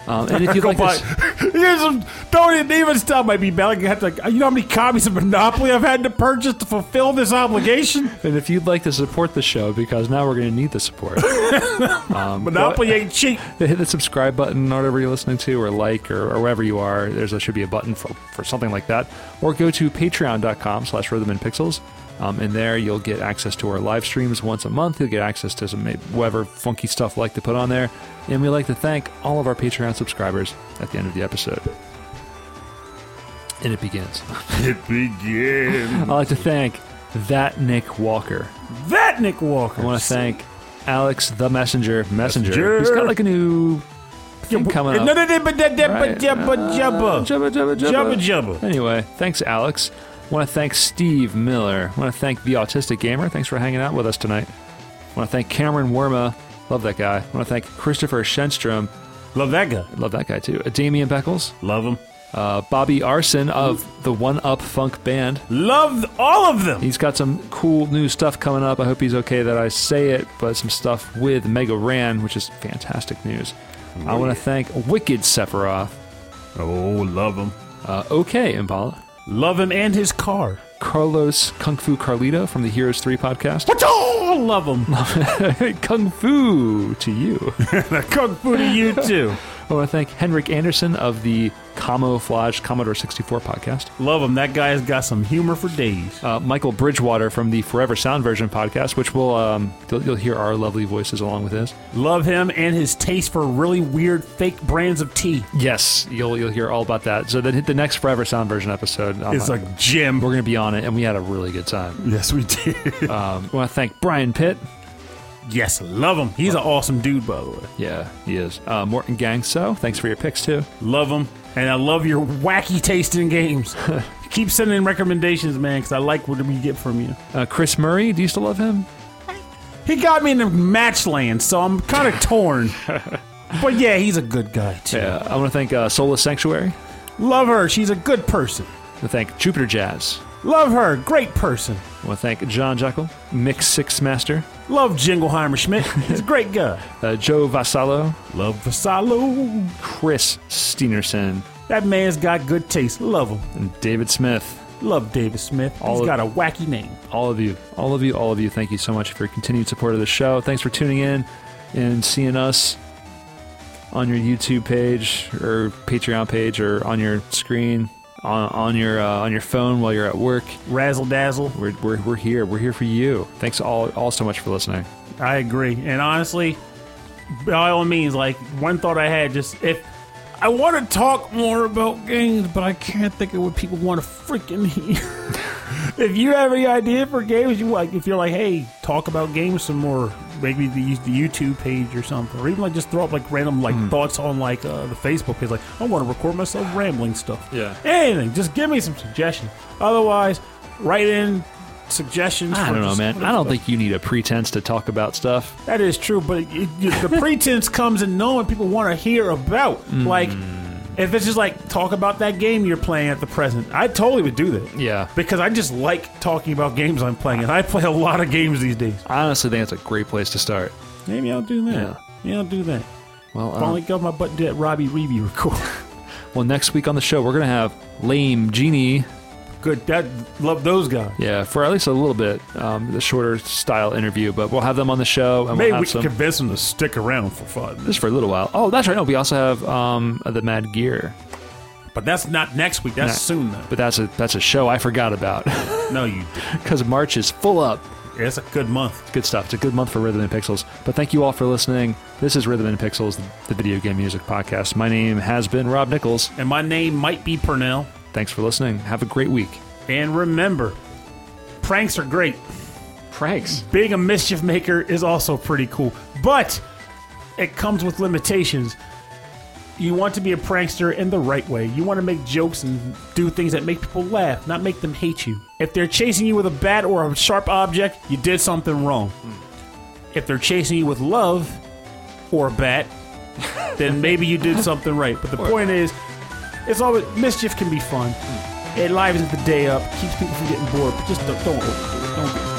Um, and if you like buy... this... Here's some... Don't even stop. Might be bad. You, have to, you know how many copies of Monopoly I've had to purchase to fulfill this obligation? And if you'd like to support the show, because now we're going to need the support. um, Monopoly go... ain't cheap. Hit the subscribe button, whatever you're listening to, or like, or, or wherever you are. There's there should be a button for, for something like that. Or go to patreon dot com slash Rhythm and Pixels. Um, and there you'll get access to our live streams once a month. You'll get access to some whatever funky stuff we like to put on there. And we like to thank all of our Patreon subscribers at the end of the episode. And it begins. It begins. I'd like to thank that Nick Walker. That Nick Walker. I want to thank Alex the Messenger. Messenger. Messenger. He's got like a new... Thing coming up. No, no, no, but that, that, right. but jubba, jubba. Jubba, jubba, jubba. Jubba, jubba. Anyway, thanks, Alex. I want to thank Steve Miller. I want to thank The Autistic Gamer. Thanks for hanging out with us tonight. I want to thank Cameron Worma. Love that guy. I want to thank Christopher Shenstrom. Love that guy. Love that guy, too. Uh, Damian Beckles. Love him. Uh, Bobby Arson of the One Up Funk Band. Love all of them! He's got some cool new stuff coming up. I hope he's okay that I say it, but some stuff with Mega Ran, which is fantastic news. Really? I want to thank Wicked Sephiroth. Oh, love him. Uh, okay, Impala. Love him and his car. Carlos Kung Fu Carlito from the Heroes three podcast. What's all? Love him. Kung Fu to you. Kung Fu to you, too. I want to thank Henrik Anderson of the Camouflage Commodore sixty-four podcast. Love him. That guy has got some humor for days. Uh, Michael Bridgewater from the Forever Sound Version podcast, which will um, you'll, you'll hear our lovely voices along with his. Love him and his taste for really weird fake brands of tea. Yes, you'll you'll hear all about that. So then hit the next Forever Sound Version episode. Oh, it's like Jim. We're gonna be on it, and we had a really good time. Yes, we did. um, I want to thank Brian Pitt. Yes, love him. He's an awesome dude, by the way. Yeah, he is. Uh, Morton Gangso, thanks for your picks, too. Love him. And I love your wacky taste in games. Keep sending in recommendations, man, because I like what we get from you. Uh, Chris Murray, do you still love him? He got me in the match land, so I'm kind of torn. But, yeah, he's a good guy, too. Yeah, I want to thank uh, Soulless Sanctuary. Love her. She's a good person. I want to thank Jupiter Jazz. Love her. Great person. I want to thank John Jekyll, Mix Six Master. Love Jingleheimer Schmidt. He's a great guy. uh, Joe Vassallo. Love Vassallo. Chris Steenerson. That man's got good taste. Love him. And David Smith. Love David Smith. All He's got a wacky name. All of you. All of you. All of you. Thank you so much for your continued support of the show. Thanks for tuning in and seeing us on your YouTube page or Patreon page or on your screen. On, on your uh, on your phone while you're at work. Razzle dazzle. We're, we're we're here. We're here for you. Thanks all all so much for listening. I agree. And honestly, by all means, like one thought I had just if I want to talk more about games, but I can't think of what people want to freaking hear. If you have any idea for games, you like if you're like, hey, talk about games some more. Maybe use the YouTube page or something, or even like just throw up like random like mm. thoughts on like uh, the Facebook page. Like I want to record myself rambling stuff. Yeah, anything. Just give me some suggestions. Otherwise, write in suggestions. I don't know, man. I don't stuff. think you need a pretense to talk about stuff. That is true, but it, it, the pretense comes in knowing people want to hear about. Mm. Like if it's just like talk about that game you're playing at the present, I totally would do that. Yeah, because I just like talking about games I'm playing, and I play a lot of games these days. I honestly think it's a great place to start. Maybe I'll do that. Yeah. Maybe I'll do that. Well, I finally um, got my butt to that Robbie Reeby record. Well, next week on the show we're gonna have Lame Genie. Good, that love those guys. Yeah, for at least a little bit, um, the shorter style interview, but we'll have them on the show. And maybe we'll have we can some... convince them to stick around for five minutes. Just for a little while. Oh, that's right. No, we also have um, the Mad Gear. But that's not next week. That's not, soon, though. But that's a that's a show I forgot about. No, you didn't. Because March is full up. Yeah, it's a good month. It's good stuff. It's a good month for Rhythm and Pixels. But thank you all for listening. This is Rhythm and Pixels, the video game music podcast. My name has been Rob Nichols. And my name might be Purnell. Thanks for listening. Have a great week. And remember, pranks are great. Pranks? Being a mischief maker is also pretty cool. But it comes with limitations. You want to be a prankster in the right way. You want to make jokes and do things that make people laugh, not make them hate you. If they're chasing you with a bat or a sharp object, you did something wrong. If they're chasing you with love or a bat, then maybe you did something right. But the point is... It's always mischief can be fun. It livens the day up, keeps people from getting bored, but just don't, don't overdo it. Don't get